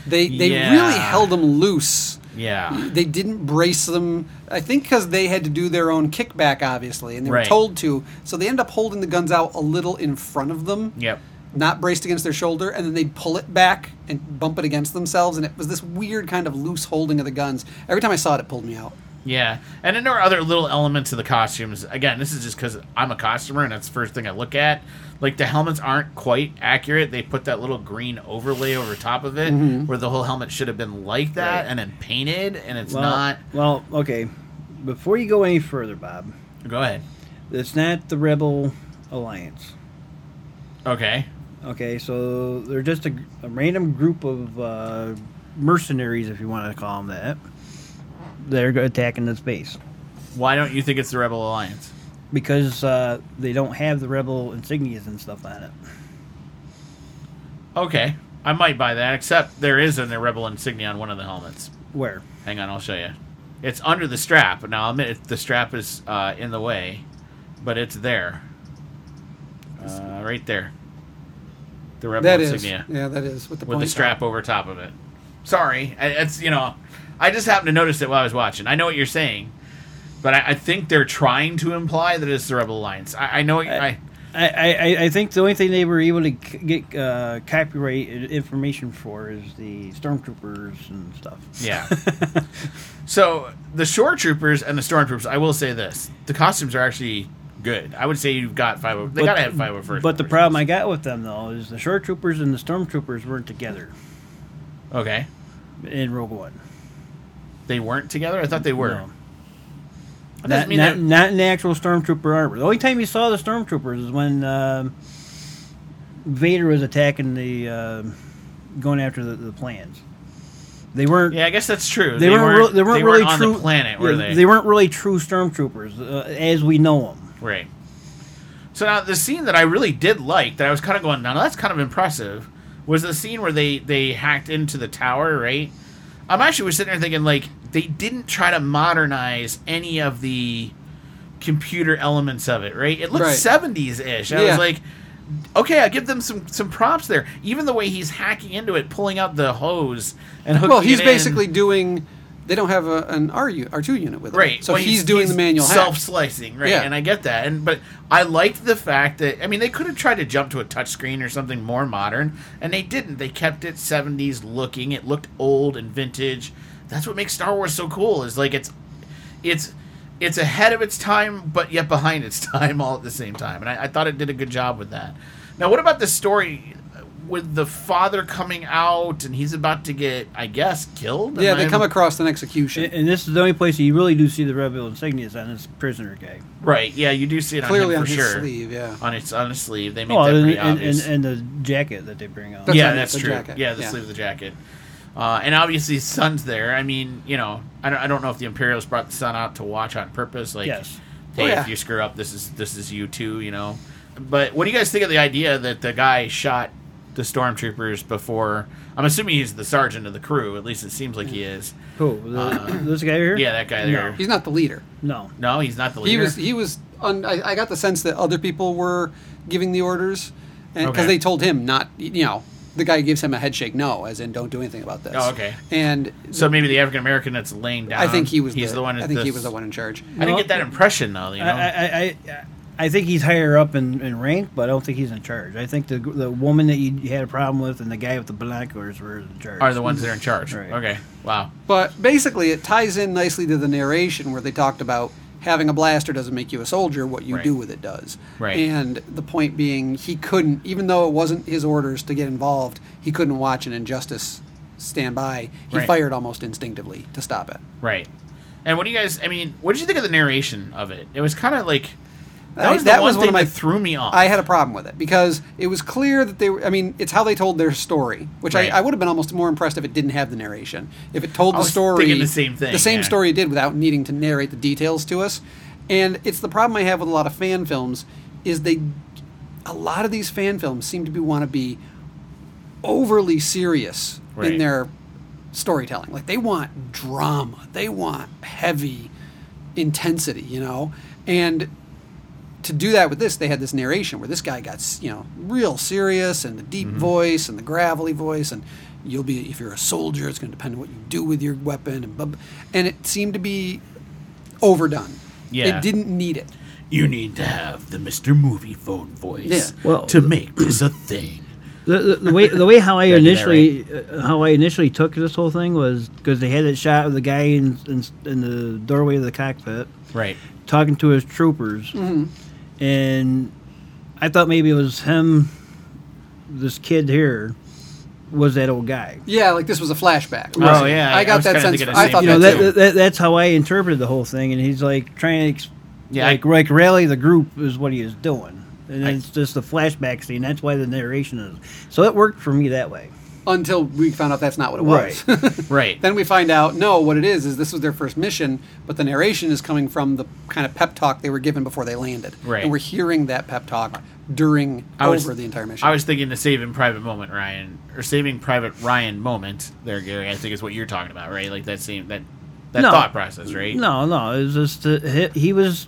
They they yeah. really held them loose. Yeah, they didn't brace them. I think because they had to do their own kickback, obviously, and they right. were told to. So they end up holding the guns out a little in front of them. Yep. Not braced against their shoulder, and then they'd pull it back and bump it against themselves, and it was this weird kind of loose holding of the guns. Every time I saw it, it pulled me out. Yeah, and then there were other little elements of the costumes. Again, this is just because I'm a costumer, and that's the first thing I look at. Like, the helmets aren't quite accurate. They put that little green overlay over top of it, mm-hmm. where the whole helmet should have been like that, right. and then painted, and it's well, not... Well, okay, before you go any further, Bob... Go ahead. It's not the Rebel Alliance. Okay. Okay, so they're just a, a random group of uh, mercenaries, if you want to call them that. They're attacking this base. Why don't you think it's the Rebel Alliance? Because uh, they don't have the Rebel insignias and stuff on it. Okay. I might buy that, except there is an Rebel insignia on one of the helmets. Where? Hang on, I'll show you. It's under the strap. Now, I'll admit, it, the strap is uh, in the way, but it's there. Uh, right there. The Rebel that insignia. Is. Yeah, that is. With the, with the strap top. Over top of it. Sorry. It's, you know, I just happened to notice it while I was watching. I know what you're saying, but I, I think they're trying to imply that it's the Rebel Alliance. I, I know... I, I I, I, I think the only thing they were able to c- get uh, copyright information for is the Stormtroopers and stuff. Yeah. So the Shore Troopers and the Stormtroopers, I will say this. The costumes are actually good. I would say you've got five oh. They got to have five oh first. But the problem I got with them, though, is the Shore Troopers and the Stormtroopers weren't together. Okay. In Rogue One. They weren't together? I thought they were. No. Not, not, not in the actual Stormtrooper armor. The only time you saw the Stormtroopers is when uh, Vader was attacking the, uh, going after the, the plans. They weren't. Yeah, I guess that's true. They, they weren't. weren't re- they weren't they really weren't true, on the planet, were they? They weren't really true Stormtroopers uh, as we know them. Right. So now the scene that I really did like, that I was kind of going, now that's kind of impressive, was the scene where they they hacked into the tower, right? I'm actually was sitting there thinking, like, they didn't try to modernize any of the computer elements of it, right? It looked right. seventies-ish. I yeah. was like, okay, I'll give them some, some props there. Even the way he's hacking into it, pulling out the hose and hooking it in. Well, he's basically doing... They don't have a, an R two unit with it. Right. So well, he's, he's doing he's the manual hack. Self-slicing, right? Yeah. And I get that. And But I liked the fact that... I mean, they could have tried to jump to a touchscreen or something more modern, and they didn't. They kept it seventies looking. It looked old and vintage. That's what makes Star Wars so cool, is like it's it's it's ahead of its time, but yet behind its time all at the same time. And I, I thought it did a good job with that. Now, what about the story with the father coming out and he's about to get, I guess, killed? Am yeah, they I... come across an execution. And, and this is the only place you really do see the Rebel insignias on this prisoner guy. Right, yeah, you do see it Clearly on him for on his sure. sleeve, yeah. On his, on his sleeve. They make oh, that and, pretty and, obvious. And, and the jacket that they bring on. That's yeah, right, that's true. Jacket. Yeah, the yeah. sleeve of the jacket. Uh, and obviously his son's there. I mean, you know, I don't, I don't know if the Imperials brought the son out to watch on purpose. Like, yes. hey, oh, yeah. if you screw up, this is this is you too, you know. But what do you guys think of the idea that the guy shot the Stormtroopers before? I'm assuming he's the sergeant of the crew. At least it seems like he is. Who? Uh, this guy here? Yeah, that guy there. No. He's not the leader. No. No, he's not the leader? He was... He was un- I, I got the sense that other people were giving the orders. Because okay. they told him not, you know... The guy gives him a head shake, no, as in don't do anything about this. Oh, okay. And so the, maybe the African American that's laying down. I think he was. He's the, the one. I think this, he was the one in charge. I didn't get that impression though. You know, I, I, I, I think he's higher up in, in rank, but I don't think he's in charge. I think the the woman that you had a problem with and the guy with the binoculars were in charge. Are the ones that are in charge? Right. Okay. Wow. But basically, it ties in nicely to the narration where they talked about having a blaster doesn't make you a soldier. What you right. do with it does. Right. And the point being, he couldn't, even though it wasn't his orders to get involved, he couldn't watch an injustice stand by. He right. fired almost instinctively to stop it. Right. And what do you guys, I mean, what did you think of the narration of it? It was kind of like, that I, was the that one was thing one of my, that threw me off. I had a problem with it because it was clear that they were, I mean, it's how they told their story, which right. I, I would have been almost more impressed if it didn't have the narration. If it told I the story, thinking the same thing, the same yeah. story it did without needing to narrate the details to us. And it's the problem I have with a lot of fan films is they, a lot of these fan films seem to be want to be overly serious right. in their storytelling. Like they want drama, they want heavy intensity, you know, and to do that with this, they had this narration where this guy got, you know, real serious and the deep mm-hmm. voice and the gravelly voice and you'll be, if you're a soldier, it's going to depend on what you do with your weapon. And bub- and it seemed to be overdone. Yeah. It didn't need it. You need to have the Mister Movie Phone voice yeah. well, to make this a thing. The, the, the way the way how I initially uh, how I initially took this whole thing was because they had that shot of the guy in, in, in the doorway of the cockpit. Right. Talking to his troopers. Mm-hmm. And I thought maybe it was him, this kid here, was that old guy. Yeah, like this was a flashback. Right? Oh, yeah. I got I that sense. I thought you know, that, that, that That's how I interpreted the whole thing. And he's like trying to yeah, like, I, like rally the group is what he is doing. And I, it's just a flashback scene. That's why the narration is. So it worked for me that way. until we found out that's not what it was. Right. Right. Then we find out, no, what it is, is this was their first mission, but the narration is coming from the kind of pep talk they were given before they landed. Right. And we're hearing that pep talk during, I over was, the entire mission. I was thinking the Saving Private moment, Ryan, or Saving Private Ryan moment there, Gary, I think is what you're talking about, right? Like that same, that, that no, thought process, right? No, no. It was just, uh, he, he was,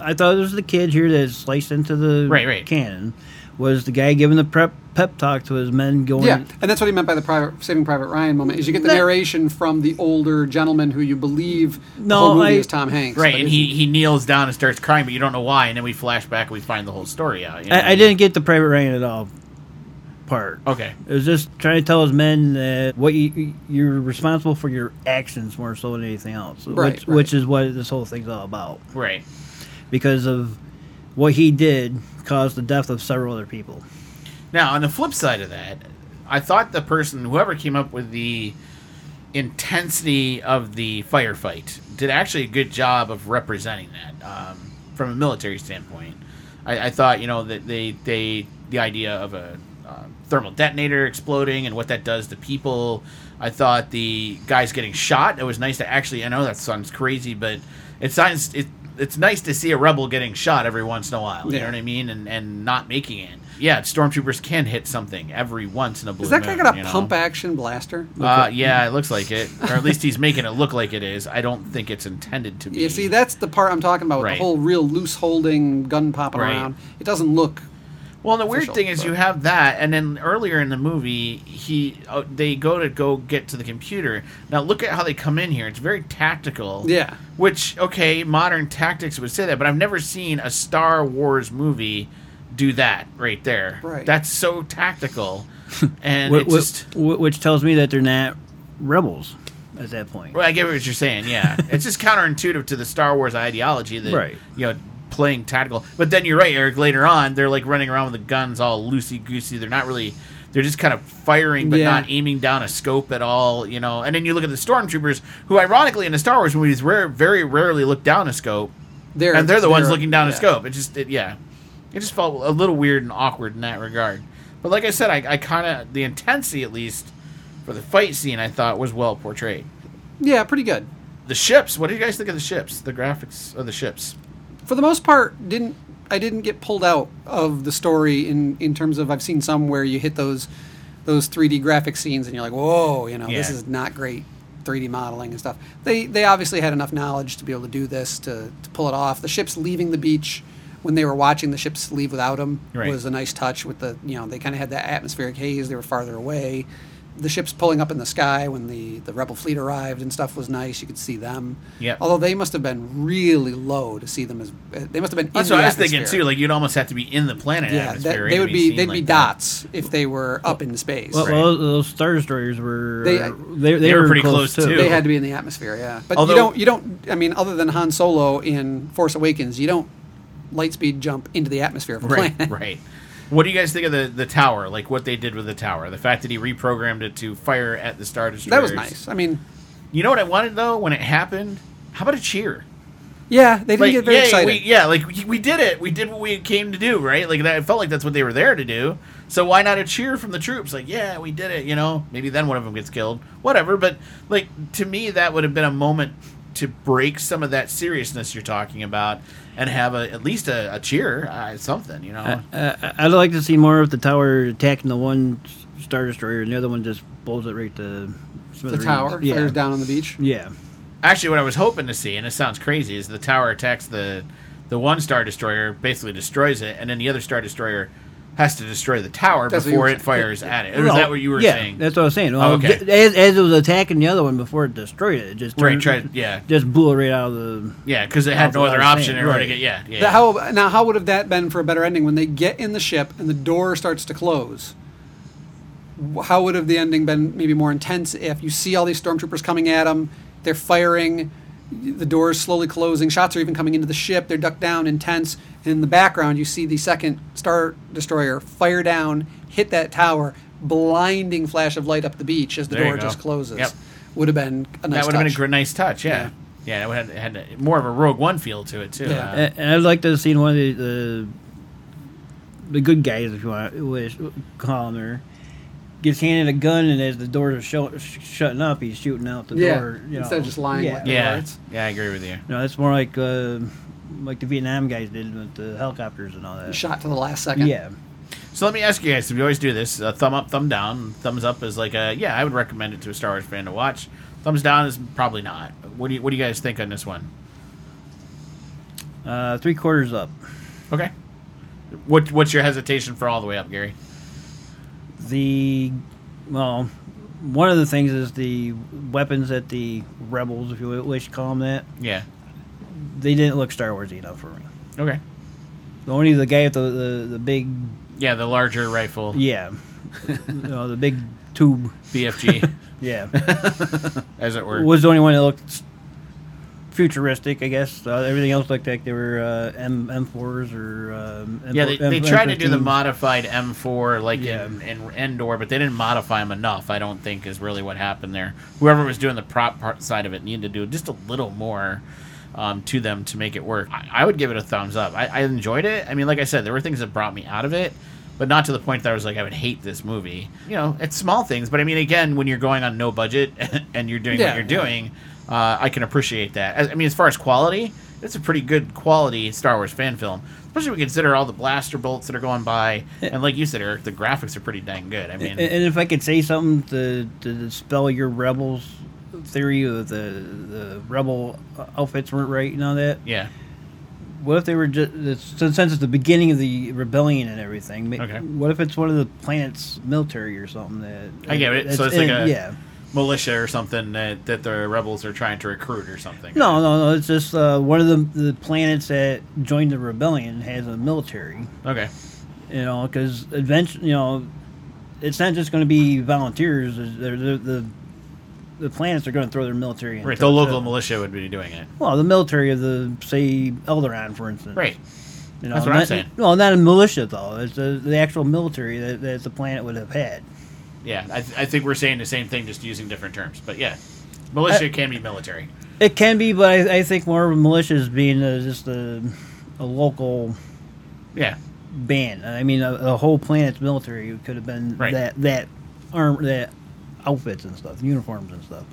I thought it was the kid here that sliced into the right, right. cannon. Was the guy giving the prep pep talk to his men going... Yeah, and that's what he meant by the private, Saving Private Ryan moment, is you get the that, narration from the older gentleman who you believe the no, whole movie I, is Tom Hanks. Right, and he, he kneels down and starts crying, but you don't know why, and then we flash back and we find the whole story out. You know? I, I didn't get the Private Ryan at all part. Okay. It was just trying to tell his men that what you, you're responsible for your actions more so than anything else, right, which, right. which is what this whole thing's all about. Right. Because of... what he did caused the death of several other people. Now, on the flip side of that, I thought the person, whoever came up with the intensity of the firefight, did actually a good job of representing that um, from a military standpoint. I, I thought, you know, that they, they the idea of a uh, thermal detonator exploding and what that does to people. I thought the guys getting shot. It was nice to actually. I know that sounds crazy, but it sounds it. It's nice to see a rebel getting shot every once in a while. You yeah. know what I mean? And and not making it. Yeah, stormtroopers can hit something every once in a blue moon. Is that guy got a pump-action blaster? Uh, yeah, it looks like it. Or at least he's making it look like it is. I don't think it's intended to be. You see, that's the part I'm talking about with right. the whole real loose-holding gun popping right. around. It doesn't look Well, the official, weird thing is but. you have that, and then earlier in the movie, he uh, they go to go get to the computer. Now, look at how they come in here. It's very tactical. Yeah. Which, okay, modern tactics would say that, but I've never seen a Star Wars movie do that right there. Right. That's so tactical. And it just... Which tells me that they're not rebels at that point. Well, I get what you're saying, yeah. It's just counterintuitive to the Star Wars ideology that, right. you know... playing tactical, but then you're right, Eric. Later on, they're like running around with the guns all loosey goosey. They're not really, they're just kind of firing, but yeah. not aiming down a scope at all, you know. And then you look at the stormtroopers, who ironically in the Star Wars movies rare, very rarely look down a scope, they're, and they're the they're, ones looking down yeah. a scope. It just, it, yeah, it just felt a little weird and awkward in that regard. But like I said, I, I kind of the intensity, at least for the fight scene, I thought was well portrayed. Yeah, pretty good. The ships. What do you guys think of the ships? The graphics of the ships. For the most part, didn't I didn't get pulled out of the story in, in terms of I've seen some where you hit those those three D graphic scenes and you're like, whoa, you know, yeah. this is not great three D modeling and stuff. They they obviously had enough knowledge to be able to do this, to, to pull it off. The ships leaving the beach when they were watching the ships leave without them right. was a nice touch with the, you know, they kind of had that atmospheric haze. They were farther away. The ships pulling up in the sky when the, the Rebel fleet arrived and stuff was nice. You could see them. Yeah. Although they must have been really low to see them as they must have been. That's in what the I was atmosphere. thinking too. Like you'd almost have to be in the planet yeah, atmosphere. That, they would be. be they'd like be dots that. if they were up in space. Well, right. well those Star Destroyers were. They uh, they, they, they were, were pretty close, close too. They had to be in the atmosphere. Yeah. But Although, you don't you don't. I mean, other than Han Solo in Force Awakens, you don't lightspeed jump into the atmosphere of a right, planet. Right. What do you guys think of the, the tower, like what they did with the tower? The fact that he reprogrammed it to fire at the Star Destroyers. That was nice. I mean... You know what I wanted, though, when it happened? How about a cheer? Yeah, they didn't like, get very yeah, excited. We, yeah, like, we, we did it. We did what we came to do, right? Like, that, it felt like that's what they were there to do. So why not a cheer from the troops? Like, yeah, we did it, you know? Maybe then one of them gets killed. Whatever, but, like, to me, that would have been a moment to break some of that seriousness you're talking about and have a, at least a, a cheer, uh, something, you know. I, I, I'd like to see more of the tower attacking the one Star Destroyer and the other one just blows it right to... The tower yeah. fires down on the beach? Yeah. Actually, what I was hoping to see, and it sounds crazy, is the tower attacks the, the one Star Destroyer, basically destroys it, and then the other Star Destroyer has to destroy the tower that's before it fires at it. Or no, is that what you were yeah, saying? Yeah, that's what I was saying. Well, oh, okay. As, as it was attacking the other one before it destroyed it, it just turned, right, tried, yeah. just blew it right out of the... Yeah, because it had no other option. Saying, right. to get, yeah, yeah. How, now, how would have that been for a better ending? When they get in the ship and the door starts to close, how would have the ending been maybe more intense if you see all these stormtroopers coming at them, they're firing... The door's slowly closing. Shots are even coming into the ship. They're ducked down, intense. And in the background, you see the second Star Destroyer fire down, hit that tower, blinding flash of light up the beach as the there door just closes. Yep. Would have been a nice touch. That would touch. have been a nice touch, yeah. Yeah, yeah it had, had more of a Rogue One feel to it, too. Yeah. Uh, and I'd like to have seen one of the, the, the good guys, if you want to call them there, gets handed a gun, and as the doors are sh- sh- shutting up, he's shooting out the yeah. door. You know. Instead of just lying. Yeah, like yeah. yeah, I agree with you. No, it's more like uh, like the Vietnam guys did with the helicopters and all that. Shot to the last second. Yeah. So let me ask you guys, we always do this, uh, thumb up, thumb down. Thumbs up is like, a, yeah, I would recommend it to a Star Wars fan to watch. Thumbs down is probably not. What do you, what do you guys think on this one? Uh, three quarters up. Okay. What What's your hesitation for all the way up, Gary? The, well, one of the things is the weapons that the Rebels, if you wish to call them that. Yeah. They didn't look Star Wars-y enough for me. Okay. The only the guy with the, the, the big... Yeah, the larger rifle. Yeah. uh, the big tube. B F G. Yeah. As it were. Was the only one that looked futuristic, I guess. Uh, everything else looked like they were uh, M- M4s or um, M- Yeah, they, M- they tried M fifteens. To do the modified M four like yeah. in, in Endor, but they didn't modify them enough, I don't think, is really what happened there. Whoever was doing the prop part side of it needed to do just a little more um, to them to make it work. I, I would give it a thumbs up. I, I enjoyed it. I mean, like I said, there were things that brought me out of it, but not to the point that I was like, I would hate this movie. You know, it's small things, but I mean, again, when you're going on no budget and you're doing yeah, what you're doing... Yeah. Uh, I can appreciate that. As, I mean, as far as quality, it's a pretty good quality Star Wars fan film, especially when we consider all the blaster bolts that are going by. And like you said, Eric, the graphics are pretty dang good. I mean, and, and if I could say something to, to dispel your Rebels theory of the the Rebel outfits weren't right and all that. Yeah. What if they were just, since it's the beginning of the rebellion and everything? Okay. What if it's one of the planet's military or something that? I get it. So it's like and, a yeah. militia or something that, that the Rebels are trying to recruit or something. No, no, no. It's just uh, one of the, the planets that joined the rebellion has a military. Okay. You know, because eventually, you know, it's not just going to be volunteers. They're, they're, the the planets are going to throw their military in. Right, the local militia would be doing it. Well, the military of the, say, Alderaan, for instance. Right. You know, that's what not, I'm saying. Well, not a militia, though. It's the, the actual military that, that the planet would have had. Yeah, I, th- I think we're saying the same thing, just using different terms. But yeah, militia I, can be military. It can be, but I, I think more of a militia is being a, just a, a local yeah. band. I mean, a, a whole planet's military could have been right. that that arm, that outfits and stuff, uniforms and stuff.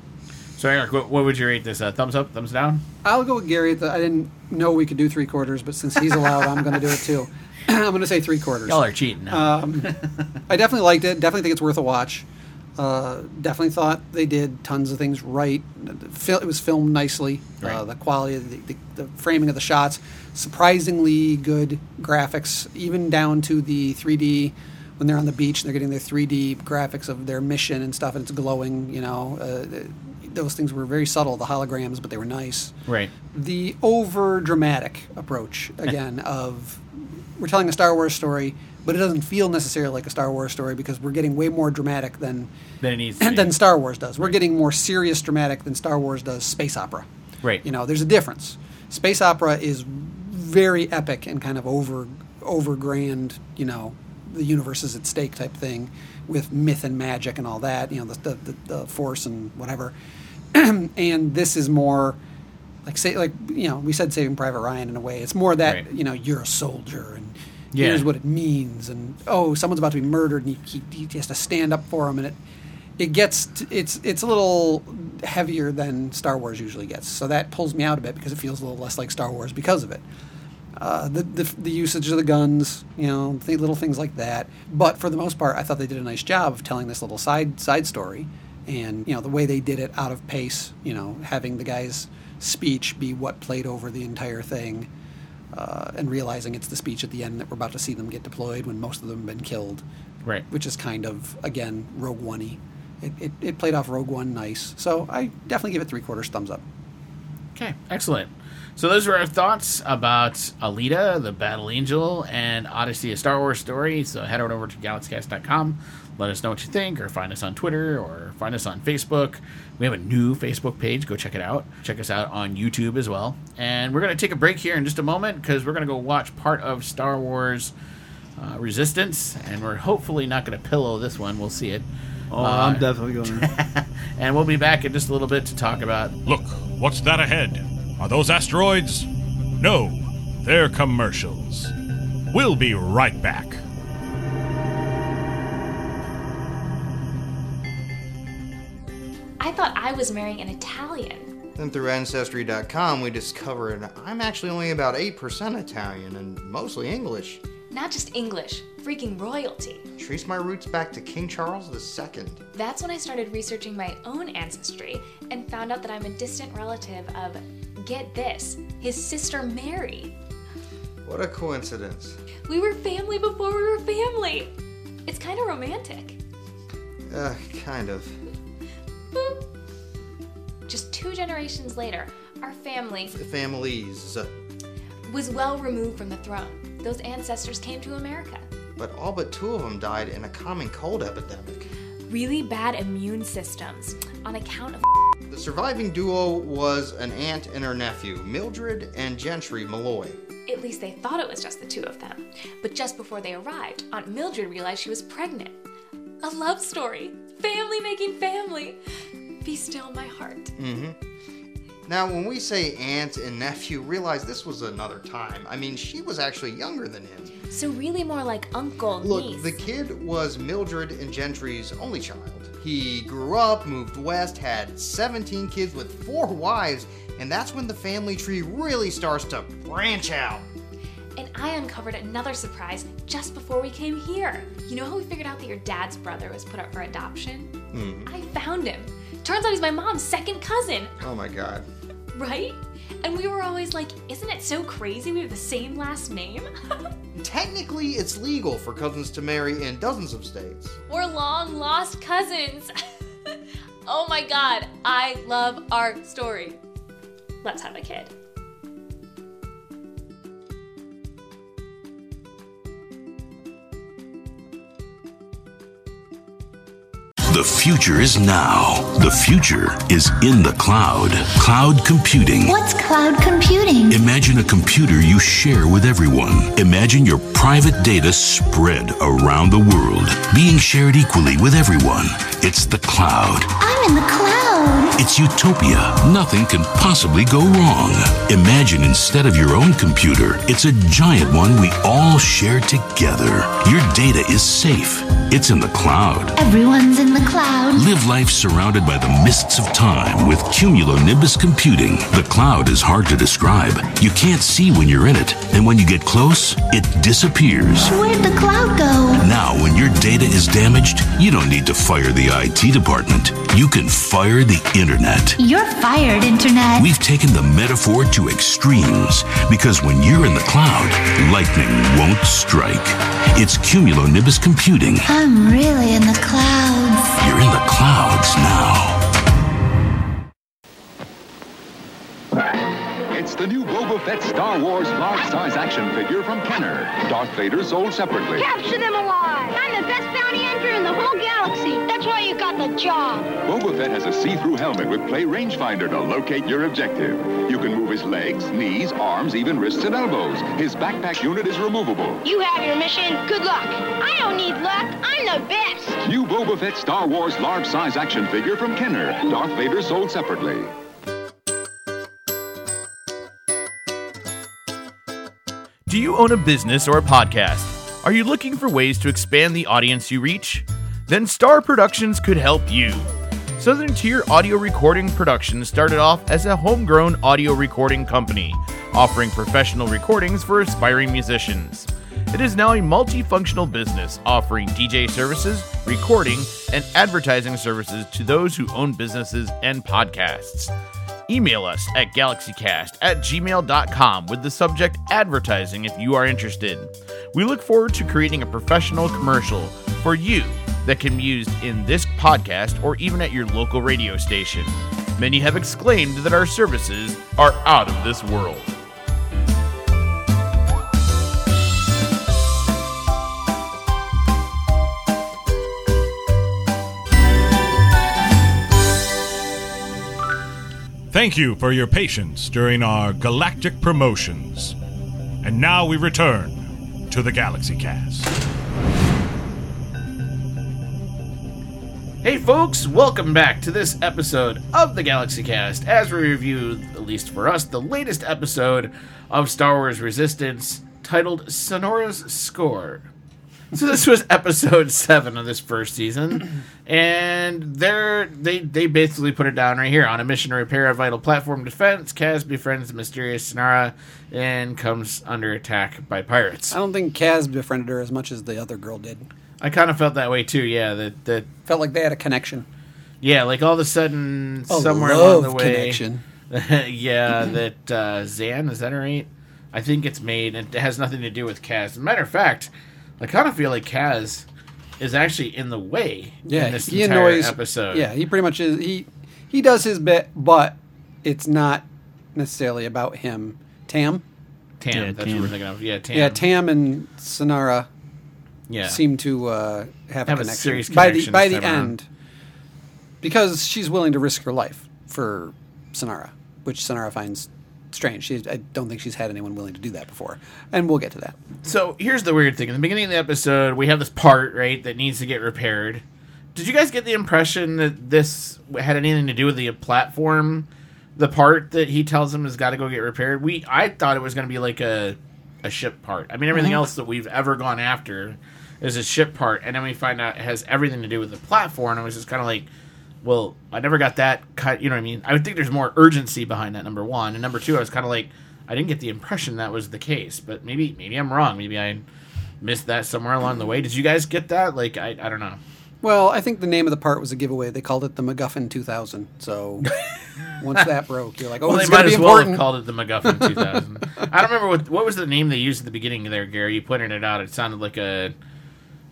So Eric, what, what would you rate this? Uh, thumbs up, thumbs down? I'll go with Gary. I didn't know we could do three quarters, but since he's allowed, I'm going to do it too. I'm going to say three quarters. Y'all are cheating. Now. Um, I definitely liked it. Definitely think it's worth a watch. Uh, definitely thought they did tons of things right. It was filmed nicely. Right. Uh, the quality, of the, the, the framing of the shots, surprisingly good graphics, even down to the three D when they're on the beach and they're getting their three D graphics of their mission and stuff, and it's glowing, you know. Uh, those things were very subtle, the holograms, but they were nice. Right. The over-dramatic approach, again, of... We're telling a Star Wars story, but it doesn't feel necessarily like a Star Wars story because we're getting way more dramatic than than, it needs to than Star Wars does. We're right. getting more serious dramatic than Star Wars does space opera. Right. You know, there's a difference. Space opera is very epic and kind of over over grand, you know, the universe is at stake type thing with myth and magic and all that, you know, the the, the, the force and whatever. And this is more... Like say, like you know, we said Saving Private Ryan in a way. It's more that right. you know, you're a soldier, and yeah. here's what it means, and oh, someone's about to be murdered, and he, he, he has to stand up for him, and it it gets to, it's it's a little heavier than Star Wars usually gets. So that pulls me out a bit because it feels a little less like Star Wars because of it. Uh, the, the the usage of the guns, you know, th- little things like that. But for the most part, I thought they did a nice job of telling this little side side story, and you know, the way they did it out of pace, you know, having the guys. Speech be what played over the entire thing uh, and realizing it's the speech at the end that we're about to see them get deployed when most of them have been killed. Right. Which is kind of, again, Rogue One-y. It, it, it played off Rogue One nice. So I definitely give it three quarters thumbs up. Okay, excellent. So those were our thoughts about Alita, the Battle Angel, and Odyssey, a Star Wars story. So head on over to galaxy cast dot com. Let us know what you think, or find us on Twitter, or find us on Facebook. We have a new Facebook page. Go check it out. Check us out on YouTube as well. And we're going to take a break here in just a moment because we're going to go watch part of Star Wars uh, Resistance, and we're hopefully not going to pillow this one. We'll see it. Oh, uh, I'm definitely going to. And we'll be back in just a little bit to talk about... Look, what's that ahead? Are those asteroids? No, they're commercials. We'll be right back. was marrying an Italian. And through Ancestry dot com, we discovered I'm actually only about eight percent Italian and mostly English. Not just English, freaking royalty. Trace my roots back to King Charles the Second. That's when I started researching my own ancestry and found out that I'm a distant relative of, get this, his sister Mary. What a coincidence. We were family before we were family. It's kind of romantic. Uh, kind of. Boop. Just two generations later, our family... F- families. ...was well removed from the throne. Those ancestors came to America. But all but two of them died in a common cold epidemic. Really bad immune systems on account of... The surviving duo was an aunt and her nephew, Mildred and Gentry Malloy. At least they thought it was just the two of them. But just before they arrived, Aunt Mildred realized she was pregnant. A love story. Family making family. Be still my heart. Mm-hmm. Now, when we say aunt and nephew, realize this was another time. I mean, she was actually younger than him. So really more like uncle, Look, niece. Look, the kid was Mildred and Gentry's only child. He grew up, moved west, had seventeen kids with four wives, and that's when the family tree really starts to branch out. And I uncovered another surprise just before we came here. You know how we figured out that your dad's brother was put up for adoption? Mm. I found him. Turns out he's my mom's second cousin. Oh my God. Right? And we were always like, isn't it so crazy we have the same last name? Technically, it's legal for cousins to marry in dozens of states. We're long lost cousins. Oh my God, I love our story. Let's have a kid. The future is now. The future is in the cloud. Cloud computing. What's cloud computing? Imagine a computer you share with everyone. Imagine your private data spread around the world, being shared equally with everyone. It's the cloud. I'm in the cloud. It's utopia. Nothing can possibly go wrong. Imagine instead of your own computer, it's a giant one we all share together. Your data is safe. It's in the cloud. Everyone's in the cloud. Live life surrounded by the mists of time with cumulonimbus computing. The cloud is hard to describe. You can't see when you're in it. And when you get close, it disappears. Where'd the cloud go? Now, when your data is damaged, you don't need to fire the I T department. You can fire the internet. You're fired, internet. We've taken the metaphor to extremes because when you're in the cloud, lightning won't strike. It's cumulonimbus computing. I'm really in the clouds. You're in the clouds now. It's the new Boba Fett Star Wars large size action figure from Kenner. Darth Vader sold separately. Capture them alive! I'm the best bounty hunter in the whole galaxy. That's why you got the job. Boba Fett has a see-through helmet with play rangefinder to locate your objective. You can move his legs, knees, arms, even wrists and elbows. His backpack unit is removable. You have your mission. Good luck. I don't need luck. I'm the best. New Boba Fett Star Wars large size action figure from Kenner. Darth Vader sold separately. Do you own a business or a podcast? Are you looking for ways to expand the audience you reach? Then Star Productions could help you. Southern Tier Audio Recording Productions started off as a homegrown audio recording company, offering professional recordings for aspiring musicians. It is now a multifunctional business, offering D J services, recording, and advertising services to those who own businesses and podcasts. Email us at galaxycast at gmail dot com with the subject advertising if you are interested. We look forward to creating a professional commercial for you that can be used in this podcast or even at your local radio station. Many have exclaimed that our services are out of this world. Thank you for your patience during our galactic promotions. And now we return to the Galaxy Cast. Hey folks, welcome back to this episode of the Galaxy Cast as we review, at least for us, the latest episode of Star Wars Resistance titled Sonora's Score. So this was episode seven of this first season, and they're, they they basically put it down right here. On a mission to repair a vital platform defense, Kaz befriends the mysterious Sinara and comes under attack by pirates. I don't think Kaz befriended her as much as the other girl did. I kind of felt that way too, yeah. That that felt like they had a connection. Yeah, like all of a sudden, oh, somewhere along the way... connection. Yeah, that uh, Zan, is that right? I think it's made, and it has nothing to do with Kaz. As a matter of fact... I kind of feel like Kaz is actually in the way yeah, in this he entire annoys, episode. Yeah, he pretty much is. He he does his bit, but it's not necessarily about him. Tam? Tam, yeah, that's Tam. What we're thinking of. Yeah, Tam. Yeah, Tam and Sinara yeah. seem to uh, have, have a connection. A serious connection by the, by the end. Around. Because she's willing to risk her life for Sinara, which Sinara finds... strange. She, I don't think she's had anyone willing to do that before, and we'll get to that. So here's the weird thing: in the beginning of the episode, we have this part right that needs to get repaired. Did you guys get the impression that this had anything to do with the platform? The part that he tells him has got to go get repaired. We, I thought it was going to be like a a ship part. I mean, everything mm-hmm. else that we've ever gone after is a ship part, and then we find out it has everything to do with the platform. I was just kind of like. Well, I never got that cut. You know what I mean? I would think there's more urgency behind that, number one. And number two, I was kind of like, I didn't get the impression that was the case. But maybe maybe I'm wrong. Maybe I missed that somewhere along the way. Did you guys get that? Like, I, I don't know. Well, I think the name of the part was a giveaway. They called it the MacGuffin two thousand. So once that broke, you're like, oh, well, it's going to be important. They might as well have called it the MacGuffin two thousand. I don't remember what, what was the name they used at the beginning there, Gary. You pointed it out. It sounded like a...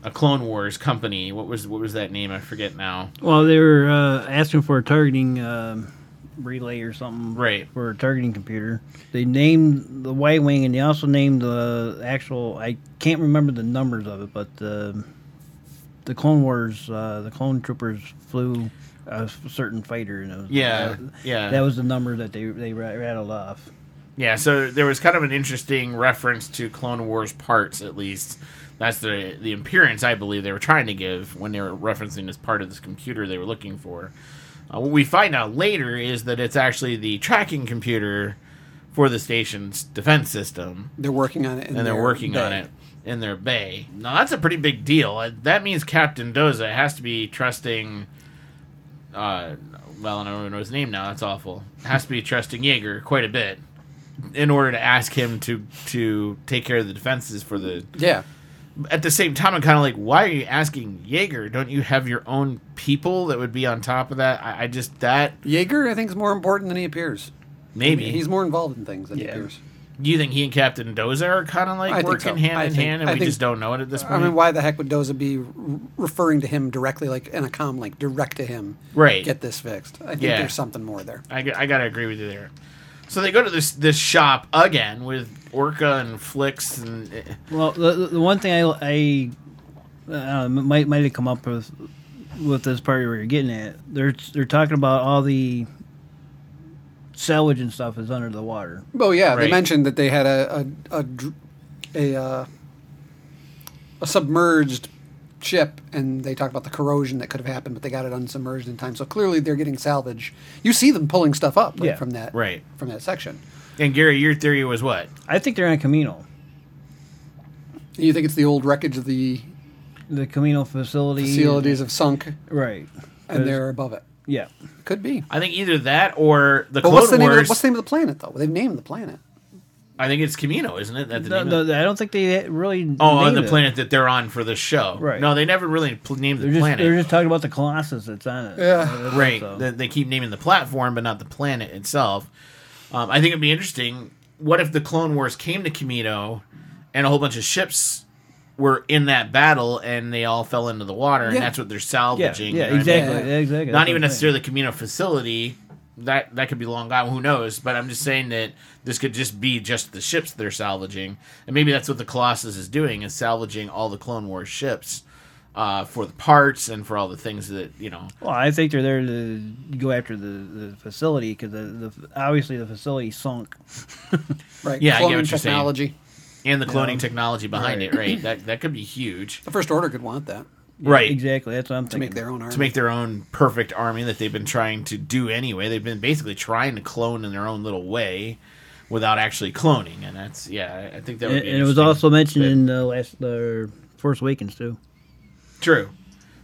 a Clone Wars company. What was what was that name? I forget now. Well, they were uh, asking for a targeting uh, relay or something. Right. For a targeting computer. They named the Y-Wing, and they also named the actual... I can't remember the numbers of it, but the, the Clone Wars, uh, the Clone Troopers flew a certain fighter. And it was, yeah, uh, yeah. That was the number that they, they rattled off. Yeah, so there was kind of an interesting reference to Clone Wars parts, at least... That's the the appearance I believe they were trying to give when they were referencing this part of this computer they were looking for. Uh, what we find out later is that it's actually the tracking computer for the station's defense system. They're working on it, in and they're working bay. on it in their bay. Now that's a pretty big deal. That means Captain Doza has to be trusting. Uh, well, I don't know his name now. That's awful. Has to be trusting Jaeger quite a bit in order to ask him to to take care of the defenses for the yeah. At the same time, I'm kind of like, why are you asking Jaeger? Don't you have your own people that would be on top of that? I, I just, that... Jaeger, I think, is more important than he appears. Maybe. I mean, he's more involved in things than yeah. he appears. Do you think he and Captain Doza are kind of like I working so. hand I in think, hand and I we think, just don't know it at this point? I mean, why the heck would Doza be re- referring to him directly, like in a comm link, direct to him? Right. Get this fixed. I think yeah. there's something more there. I, I got to agree with you there. So they go to this this shop again with Orca and Flix and. Well, the, the one thing I, I uh, might might have come up with with this part where you're getting at, they're they're talking about all the salvage and stuff is under the water. Oh yeah, right. They mentioned that they had a a a, a, uh, a submerged ship, and they talked about the corrosion that could have happened, but they got it unsubmerged in time. So clearly, they're getting salvage. You see them pulling stuff up like, yeah, from that right. from that section. And Gary, your theory was what? I think they're on Camino. You think it's the old wreckage of the the Camino facility? Facilities have sunk, right? And they're above it. Yeah, could be. I think either that or the. But Clone what's the name? Wars. Of the, what's the name of the planet though? They've named the planet. I think it's Camino, isn't it? That's the no, name no, of it? I don't think they really. Oh, on the it. planet that they're on for the show, right? No, they never really pl- named they're the just, planet. They're just talking about the Colossus that's on it, yeah. right? So. They, they keep naming the platform, but not the planet itself. Um, I think it'd be interesting. What if the Clone Wars came to Camino, and a whole bunch of ships were in that battle, and they all fell into the water, yeah. and that's what they're salvaging? Yeah, yeah exactly, I mean? yeah, exactly. Not that's even necessarily the Camino facility. That that could be long gone. Who knows? But I'm just saying that this could just be just the ships they're salvaging, and maybe that's what the Colossus is doing: is salvaging all the Clone Wars ships uh, for the parts and for all the things that you know. Well, I think they're there to go after the, the facility because the, the, obviously the facility sunk. right. Yeah, cloning I get what you're technology. saying. And the cloning yeah. technology behind right. it. Right. that that could be huge. The First Order could want that. Yeah, right, exactly. That's what I'm to thinking. To make their own army. To make their own perfect army that they've been trying to do anyway. They've been basically trying to clone in their own little way without actually cloning. And that's, yeah, I think that would and, be And it was also mentioned bit. in the last the Force Awakens too. True.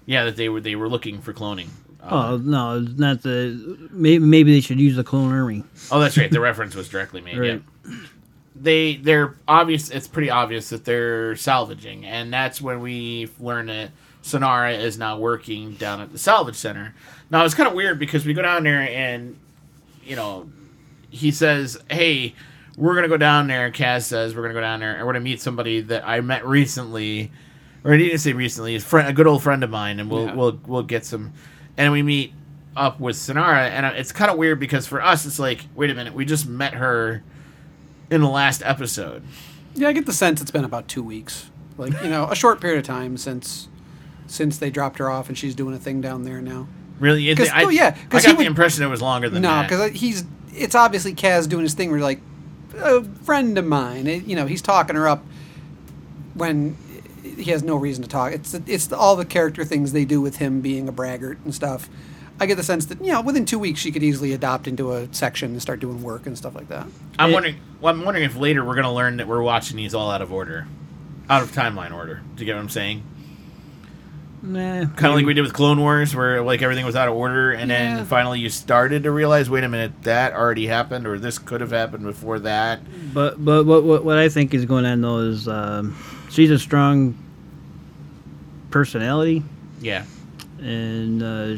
Yeah, that they were they were looking for cloning. Uh, oh no, not the. Maybe, maybe they should use the clone army. Oh, that's right. The reference was directly made. Right. Yeah. They they're obvious. It's pretty obvious that they're salvaging, and that's when we learn that Sonara is now working down at the salvage center. Now it's kind of weird because we go down there and, you know, he says, "Hey, we're gonna go down there." Kaz says, "We're gonna go down there, and we're gonna meet somebody that I met recently, or I didn't say recently, a friend, a good old friend of mine, and we'll yeah. we'll we'll get some." And we meet up with Sonara, and it's kind of weird because for us, it's like, wait a minute, we just met her in the last episode. Yeah, I get the sense it's been about two weeks, like you know, a short period of time since since they dropped her off, and she's doing a thing down there now. Really? They, I, oh yeah, I got the would, impression it was longer than no, that. No, because he's it's obviously Kaz doing his thing. Where you're like a friend of mine, it, you know, he's talking her up when he has no reason to talk. It's it's the, all the character things they do with him being a braggart and stuff. I get the sense that, you know, within two weeks she could easily adopt into a section and start doing work and stuff like that. I'm it, wondering. Well, I'm wondering if later we're going to learn that we're watching these all out of order, out of timeline order. Do you get what I'm saying? Nah. Kind of like we did with Clone Wars, where like everything was out of order, and yeah. then finally you started to realize, wait a minute, that already happened, or this could have happened before that. But but what what, what I think is going on though is um, she's a strong personality. Yeah, and uh,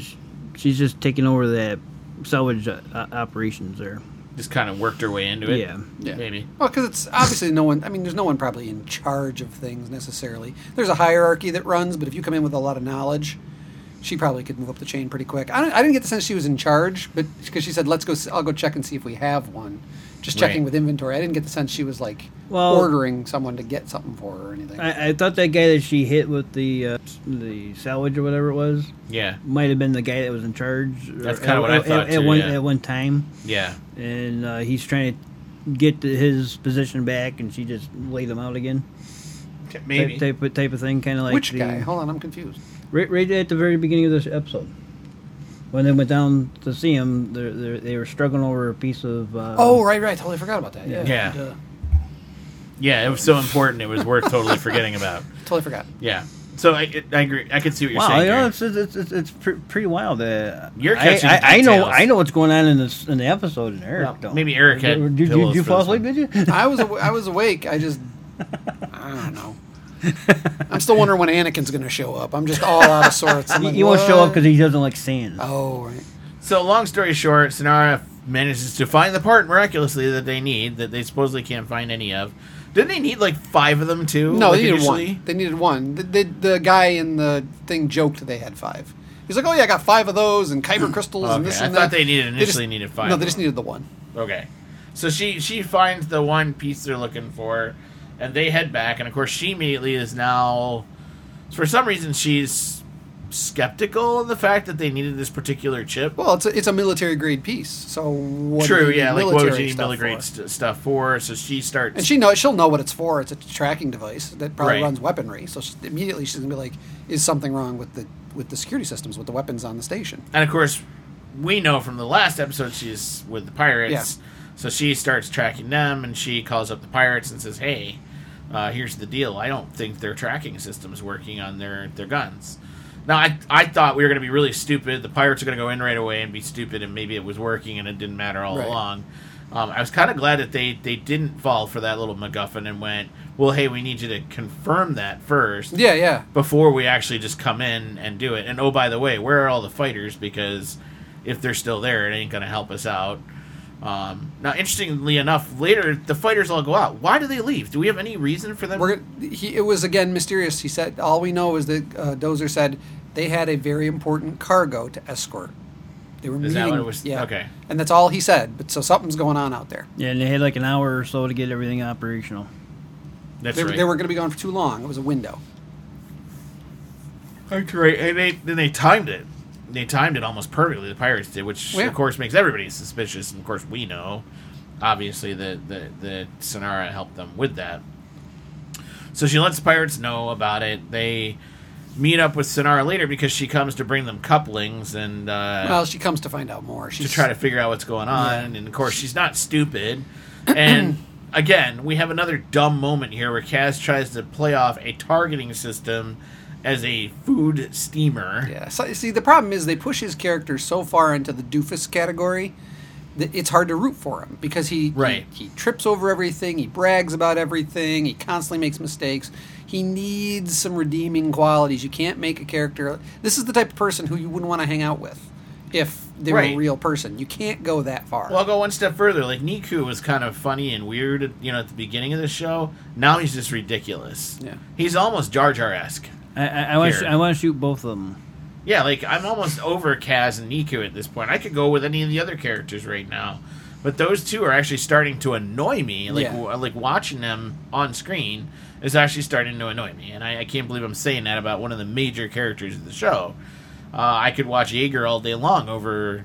she's just taking over that salvage uh, operations there. Just kind of worked her way into it. Yeah, yeah. Maybe. Well, because it's obviously no one. I mean, there's no one probably in charge of things necessarily. There's a hierarchy that runs, but if you come in with a lot of knowledge, she probably could move up the chain pretty quick. I, don't, I didn't get the sense she was in charge, but because she said, "Let's go. I'll go check and see if we have one." Just checking right. with inventory. I didn't get the sense she was like well, ordering someone to get something for her or anything. I, I thought that guy that she hit with the uh, the salvage or whatever it was, yeah, might have been the guy that was in charge. That's kind of what I thought at, too, at one yeah. at one time. Yeah, and uh, he's trying to get to his position back, and she just laid him out again. Maybe type type, type of thing, kind of like which the, guy? Hold on, I'm confused. Right, right at the very beginning of this episode. When they went down to see him, they're, they're, they were struggling over a piece of... Uh, oh, right, right. Totally forgot about that. Yeah. Yeah, and, uh, yeah it was so important. It was worth totally forgetting about. Totally forgot. Yeah. So I it, I agree. I can see what you're wow, saying. Wow, you know, it's, it's, it's, it's pretty wild. Uh, you're catching I, I, I know I know what's going on in, this, in the episode, and Eric well, don't. Maybe Eric had Did, did, did you fall asleep, did you? I was, aw- I was awake. I just... I don't know. I'm still wondering when Anakin's going to show up. I'm just all out of sorts. I'm like, he won't what? show up because he doesn't like sand. Oh, right. So long story short, Sonara manages to find the part miraculously that they need, that they supposedly can't find any of. Didn't they need like five of them too? No, like they needed initially? one. They needed one. The, the, the guy in the thing joked that they had five. He's like, oh yeah, I got five of those and kyber crystals okay. and this I and that. I thought they needed initially they just, needed five. No, they just needed the one. Okay. So she, she finds the one piece they're looking for. And they head back, and of course, she immediately is now. For some reason, she's skeptical of the fact that they needed this particular chip. Well, it's a, it's a military grade piece, so what true, yeah. Like what would you need military grade st- stuff for? So she starts, and she knows she'll know what it's for. It's a tracking device that probably right. runs weaponry. So she, immediately she's gonna be like, "Is something wrong with the with the security systems with the weapons on the station?" And of course, we know from the last episode she's with the pirates. Yeah. So she starts tracking them, and she calls up the pirates and says, "Hey. Uh, here's the deal. I don't think their tracking system's working on their, their guns." Now, I I thought we were going to be really stupid. The pirates are going to go in right away and be stupid, and maybe it was working and it didn't matter all right. along. Um, I was kind of glad that they, they didn't fall for that little MacGuffin and went, well, hey, we need you to confirm that first. Yeah, yeah. Before we actually just come in and do it. And, oh, by the way, where are all the fighters? Because if they're still there, it ain't going to help us out. Um, now, interestingly enough, later the fighters all go out. Why do they leave? Do we have any reason for them? We're, he, it was again mysterious. He said, "All we know is that uh, Dozer said they had a very important cargo to escort. They were is meeting, that what it was? Yeah, okay, and that's all he said. But so something's going on out there. Yeah, and they had like an hour or so to get everything operational. That's they, right. They weren't going to be gone for too long. It was a window. That's right. And they then they timed it. They timed it almost perfectly, the pirates did, which, yeah. of course, makes everybody suspicious. And, of course, we know, obviously, that the, the Sonara helped them with that. So she lets the pirates know about it. They meet up with Sonara later because she comes to bring them couplings. and uh, Well, she comes to find out more. She's, to try to figure out what's going on. Yeah. And, of course, she's not stupid. And Again, we have another dumb moment here where Kaz tries to play off a targeting system as a food steamer. Yeah, so, see, the problem is they push his character so far into the doofus category that it's hard to root for him because he, right. he, he trips over everything, he brags about everything, he constantly makes mistakes. He needs some redeeming qualities. You can't make a character... This is the type of person who you wouldn't want to hang out with if... They were right. a real person. You can't go that far. Well, I'll go one step further. Like, Niku was kind of funny and weird, you know, at the beginning of the show. Now he's just ridiculous. Yeah. He's almost Jar Jar-esque. I, I, I want to shoot both of them. Yeah, like, I'm almost over Kaz and Niku at this point. I could go with any of the other characters right now. But those two are actually starting to annoy me. Like, yeah. w- like watching them on screen is actually starting to annoy me. And I, I can't believe I'm saying that about one of the major characters of the show. Uh, I could watch Yeager all day long over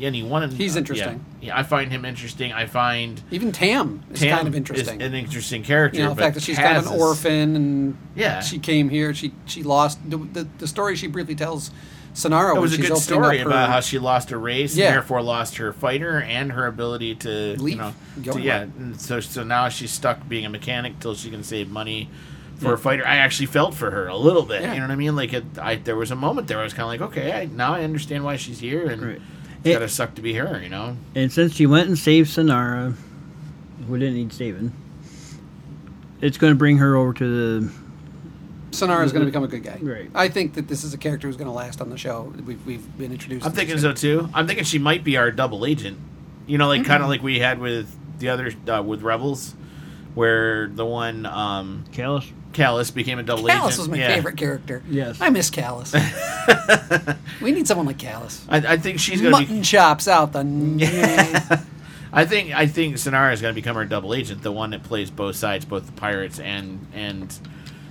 any one. He's uh, interesting. Yeah, yeah, I find him interesting. I find even Tam is Tam kind of interesting. Is an interesting character. You know, the but fact that she's Kaz kind of an orphan and yeah. she came here. She she lost the the, the story she briefly tells Sonara. It was a good story her, about how she lost her race yeah. and therefore lost her fighter and her ability to leave. You know, to, yeah, and so so now she's stuck being a mechanic till she can save money. For yeah. a fighter, I actually felt for her a little bit. Yeah. You know what I mean? Like, it, I, there was a moment there where I was kind of like, okay, I, now I understand why she's here, and right. it's it, gotta suck to be her, you know? And since she went and saved Sonara, who didn't need saving, it's going to bring her over to the... Sonara's going to become a good guy. Right. I think that this is a character who's going to last on the show. We've, we've been introduced I'm to thinking so, too. I'm thinking she might be our double agent. You know, like mm-hmm. kind of like we had with the other... Uh, with Rebels, where the one... Um, Kallus. Kallus became a double Kallus agent. Kallus was my yeah. favorite character. Yes. I miss Kallus. We need someone like Kallus. I, I think she's going to be... Mutton chops out the... Yeah. I think I think Sonara is going to become our double agent, the one that plays both sides, both the pirates and and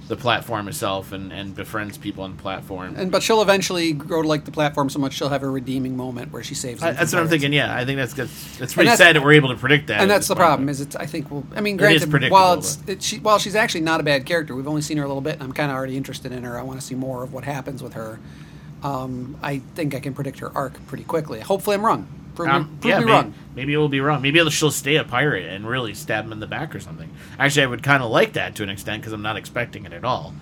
the platform itself, and, and befriends people on the platform. And But she'll eventually grow to like the platform so much she'll have a redeeming moment where she saves... I, that's what pirates. I'm thinking, yeah. I think that's that's, that's pretty that's, sad that we're able to predict that. And that's the problem, is it's, I think... We'll, I mean, granted, it is predictable, while, it's, it, she, while she's actually not a bad character, we've only seen her a little bit, and I'm kind of already interested in her. I want to see more of what happens with her. Um, I think I can predict her arc pretty quickly. Hopefully I'm wrong. Prove um, me, prove yeah, me maybe, wrong. Maybe it will be wrong. Maybe she'll stay a pirate and really stab him in the back or something. Actually, I would kind of like that to an extent because I'm not expecting it at all.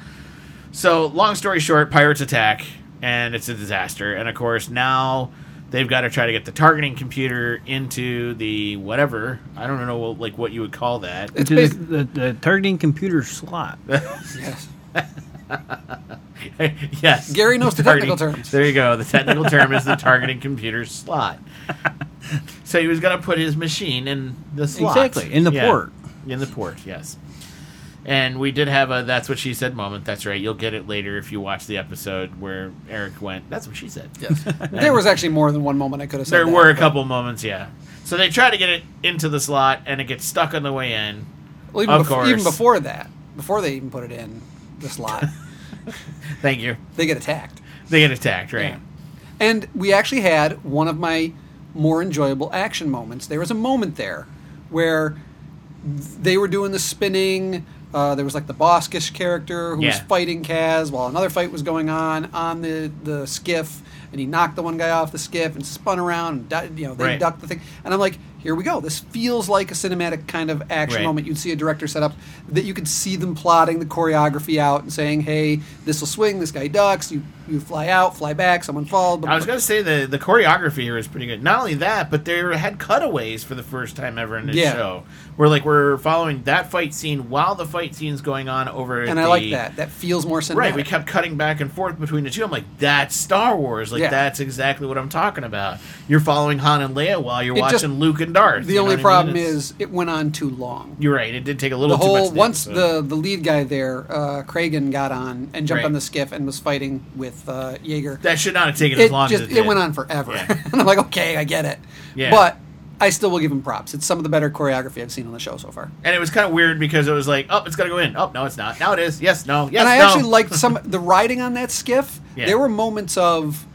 So, long story short, pirates attack, and it's a disaster. And, of course, now they've got to try to get the targeting computer into the whatever. I don't know what, like what you would call that. Into the, the, the targeting computer slot. Yes. Yes. Gary knows the technical terms. There you go. The technical term is the targeting computer slot. So he was going to put his machine in the slot. Exactly. In the yeah. port. In the port, yes. And we did have a that's what she said moment. That's right. You'll get it later if you watch the episode where Eric went, that's what she said. Yes. There was actually more than one moment I could have said. There that, were a couple moments, yeah. So they try to get it into the slot, and it gets stuck on the way in. Well, even, of before, course. even before that, before they even put it in the slot. Thank you. They get attacked. They get attacked, right. Yeah. And we actually had one of my more enjoyable action moments. There was a moment there where they were doing the spinning. Uh, there was like the Boskish character who yeah. was fighting Kaz while another fight was going on on the, the skiff. And he knocked the one guy off the skiff and spun around. And, you know, they right. ducked the thing. And I'm like, here we go. This feels like a cinematic kind of action right. moment. You'd see a director set up that you could see them plotting the choreography out and saying, hey, this will swing, this guy ducks, you you fly out, fly back, someone falls. Blah, blah, blah. I was going to say the, the choreography here is pretty good. Not only that, but they had cutaways for the first time ever in this yeah. show. Where like we're following that fight scene while the fight scene's going on over And the, I like that. That feels more cinematic. Right, we kept cutting back and forth between the two. I'm like, that's Star Wars. Like yeah. that's exactly what I'm talking about. You're following Han and Leia while you're it watching just, Luke and Darth, the only problem I mean? is it went on too long. You're right. It did take a little the whole, too much. Once the, so. the lead guy there, uh, Kragan, got on and jumped right. on the skiff and was fighting with uh, Yeager. That should not have taken it as long just, as it did. It went on forever. Yeah. And I'm like, okay, I get it. Yeah. But I still will give him props. It's some of the better choreography I've seen on the show so far. And it was kind of weird because it was like, oh, it's got to go in. Oh, no, it's not. Now it is. Yes, no, yes, no. And I no. actually liked some the riding on that skiff. Yeah. There were moments of...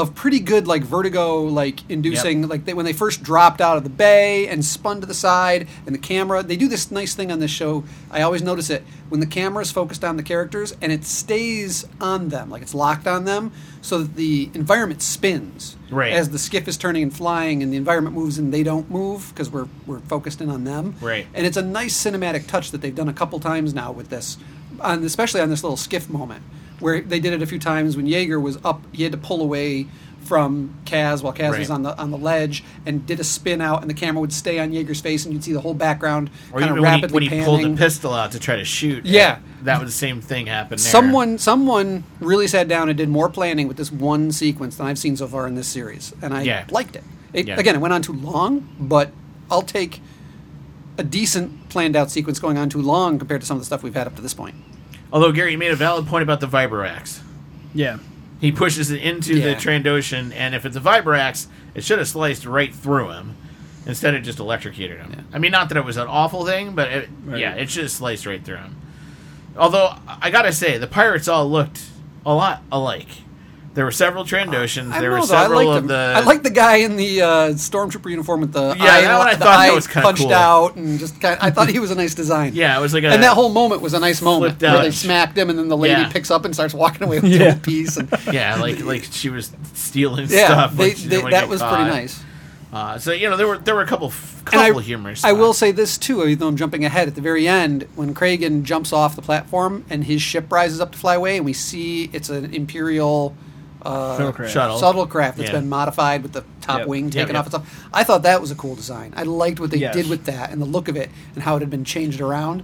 of pretty good, like, vertigo, like, inducing, yep. like, they, when they first dropped out of the bay and spun to the side, and the camera, they do this nice thing on this show, I always notice it, when the camera is focused on the characters, and it stays on them, like, it's locked on them, so that the environment spins. Right. As the skiff is turning and flying, and the environment moves, and they don't move, because we're, we're focused in on them. Right. And it's a nice cinematic touch that they've done a couple times now with this, on, especially on this little skiff moment. Where they did it a few times when Jaeger was up, he had to pull away from Kaz while Kaz right. was on the on the ledge and did a spin out, and the camera would stay on Jaeger's face, and you'd see the whole background kind of rapidly when he, when panning. When he pulled the pistol out to try to shoot, yeah, that was the same thing happened there. Someone, someone really sat down and did more planning with this one sequence than I've seen so far in this series, and I yeah. liked it. it yeah. Again, it went on too long, but I'll take a decent planned out sequence going on too long compared to some of the stuff we've had up to this point. Although, Gary, you made a valid point about the Vibroax. Yeah. He pushes it into yeah. the Trandoshan, and if it's a Vibroax, it should have sliced right through him. Instead, it just electrocuted him. Yeah. I mean, not that it was an awful thing, but it, right. yeah, it should have sliced right through him. Although, I gotta say, the pirates all looked a lot alike. There were several Trandoshans. I there know, were several though, I of the... I liked the guy in the uh, Stormtrooper uniform with the yeah, eye, that one I the thought eye that was punched cool. out. And just kind of, I thought he was a nice design. Yeah, it was like a... And that whole moment was a nice moment where out. They smacked him and then the lady yeah. picks up and starts walking away with a yeah. piece. And yeah, like like she was stealing yeah, stuff. They, like they, they, that was caught. Pretty nice. Uh, so, you know, there were there were a couple, couple I, humorous I stuff. Will say this, too, even though I'm jumping ahead. At the very end, when Kragan jumps off the platform and his ship rises up to fly away, and we see it's an Imperial... Uh, shuttle. shuttlecraft that's yeah. been modified with the top yep. wing taken yep, yep. off itself. I thought that was a cool design. I liked what they yes. did with that and the look of it and how it had been changed around.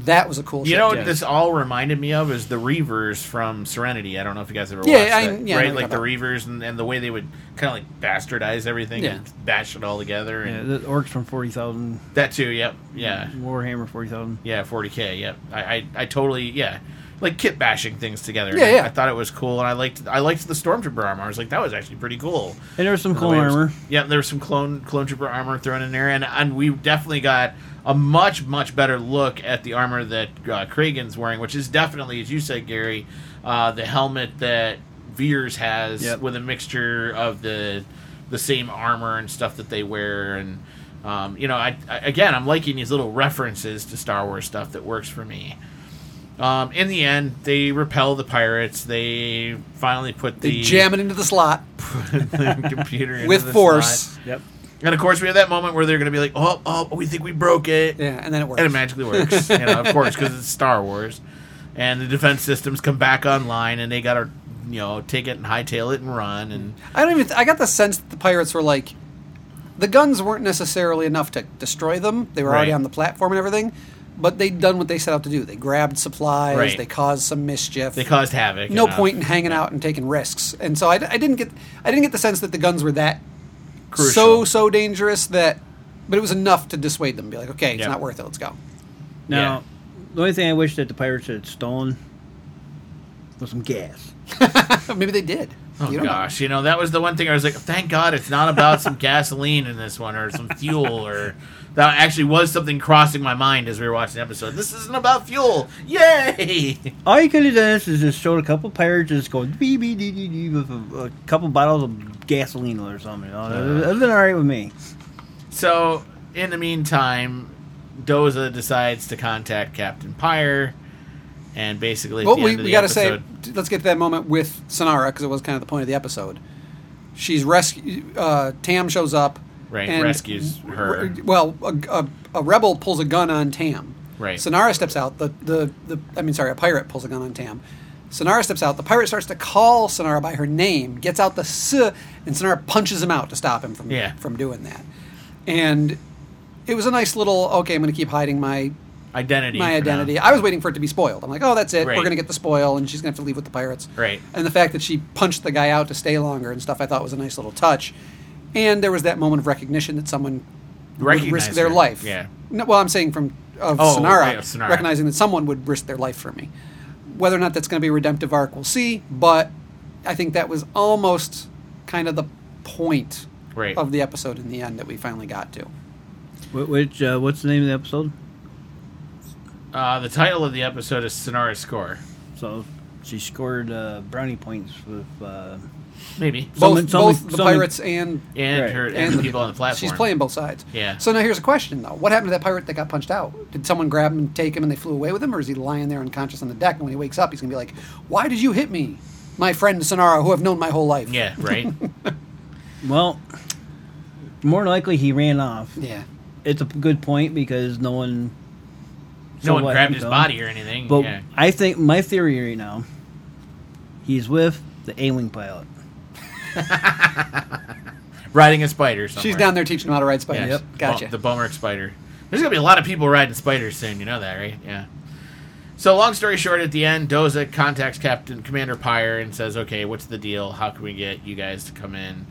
That was a cool. You know what yeah. this all reminded me of is the Reavers from Serenity. I don't know if you guys ever yeah, watched I, that, yeah, right? Like the Reavers and, and the way they would kind of like bastardize everything yeah. and bash it all together. And yeah, the orcs from Forty Thousand. That too. Yep. Yeah. Warhammer Forty Thousand. Yeah, Forty K. Yep. I, I I totally yeah. like kit bashing things together. Yeah, yeah. I thought it was cool, and I liked I liked the Stormtrooper armor. I was like, that was actually pretty cool. And there was some clone was, armor. Yeah, there was some clone clone trooper armor thrown in there, and and we definitely got a much much better look at the armor that uh, Kragan's wearing, which is definitely, as you said, Gary, uh, the helmet that Veers has yep. with a mixture of the the same armor and stuff that they wear, and um, you know, I, I again, I'm liking these little references to Star Wars stuff that works for me. Um, in the end, they repel the pirates. They finally put the... They jam it into the slot. Put the computer into with the force. Slot. Yep. And, of course, we have that moment where they're going to be like, oh, oh, we think we broke it. Yeah, and then it works. And it magically works, you know, of course, because it's Star Wars. And the defense systems come back online, and they got to, you know, take it and hightail it and run. And I don't even... Th- I got the sense that the pirates were like... The guns weren't necessarily enough to destroy them. They were right. already on the platform and everything. But they'd done what they set out to do. They grabbed supplies. Right. They caused some mischief. They caused havoc. No enough. point in hanging yeah. out and taking risks. And so I, I didn't get I didn't get the sense that the guns were that Crucial. so so dangerous that, but it was enough to dissuade them. Be like, okay, it's yep. not worth it. Let's go. Now, yeah. the only thing I wish that the pirates had stolen was some gas. Maybe they did. Oh you gosh, know. you know that was the one thing I was like, thank God it's not about some gasoline in this one or some fuel or. That actually was something crossing my mind as we were watching the episode. This isn't about fuel. Yay! All you could have done is just showed a couple pirates just going beep, beep, beep, beep, beep, with a, a couple bottles of gasoline or something. Uh, it would have been all right with me. So, in the meantime, Doza decides to contact Captain Pyre. And basically, at well, the we, end of we the episode... Say, let's get to that moment with Sonara, because it was kind of the point of the episode. She's rescued... Uh, Tam shows up. Right, and rescues her. Re- well, a, a, a rebel pulls a gun on Tam. Right. Sonara steps out. The, the the I mean, sorry, a pirate pulls a gun on Tam. Sonara steps out. The pirate starts to call Sonara by her name, gets out the S, and Sonara punches him out to stop him from yeah. from doing that. And it was a nice little, okay, I'm going to keep hiding my identity. My identity. Now. I was waiting for it to be spoiled. I'm like, oh, that's it. Right. We're going to get the spoil, and she's going to have to leave with the pirates. Right. And the fact that she punched the guy out to stay longer and stuff, I thought was a nice little touch. And there was that moment of recognition that someone Recognize would risk their her. life. Yeah. No, well, I'm saying from of oh, Sonara, right, Sonara, recognizing that someone would risk their life for me. Whether or not that's going to be a redemptive arc, we'll see. But I think that was almost kind of the point right. of the episode in the end that we finally got to. Which uh, what's the name of the episode? Uh, the title of the episode is Sonara's Score. So She scored uh, brownie points with uh, maybe someone, both, someone, both the someone, pirates and and, right. her, and, and the people on the platform. She's playing both sides. Yeah. So now here's a question though: what happened to that pirate that got punched out? Did someone grab him and take him, and they flew away with him, or is he lying there unconscious on the deck? And when he wakes up, he's gonna be like, "Why did you hit me, my friend Sonara, who I've known my whole life?" Yeah. Right. Well, more likely he ran off. Yeah. It's a good point because no one. No so one what, grabbed his body or anything. But yeah. I think my theory right now, he's with the A-wing pilot, riding a spider. Somewhere. She's down there teaching him how to ride spiders. Yeah, yep. Gotcha. Bum, the Bumerick spider. There's gonna be a lot of people riding spiders soon. You know that, right? Yeah. So long story short, at the end, Doza contacts Captain Commander Pyre and says, "Okay, what's the deal? How can we get you guys to come in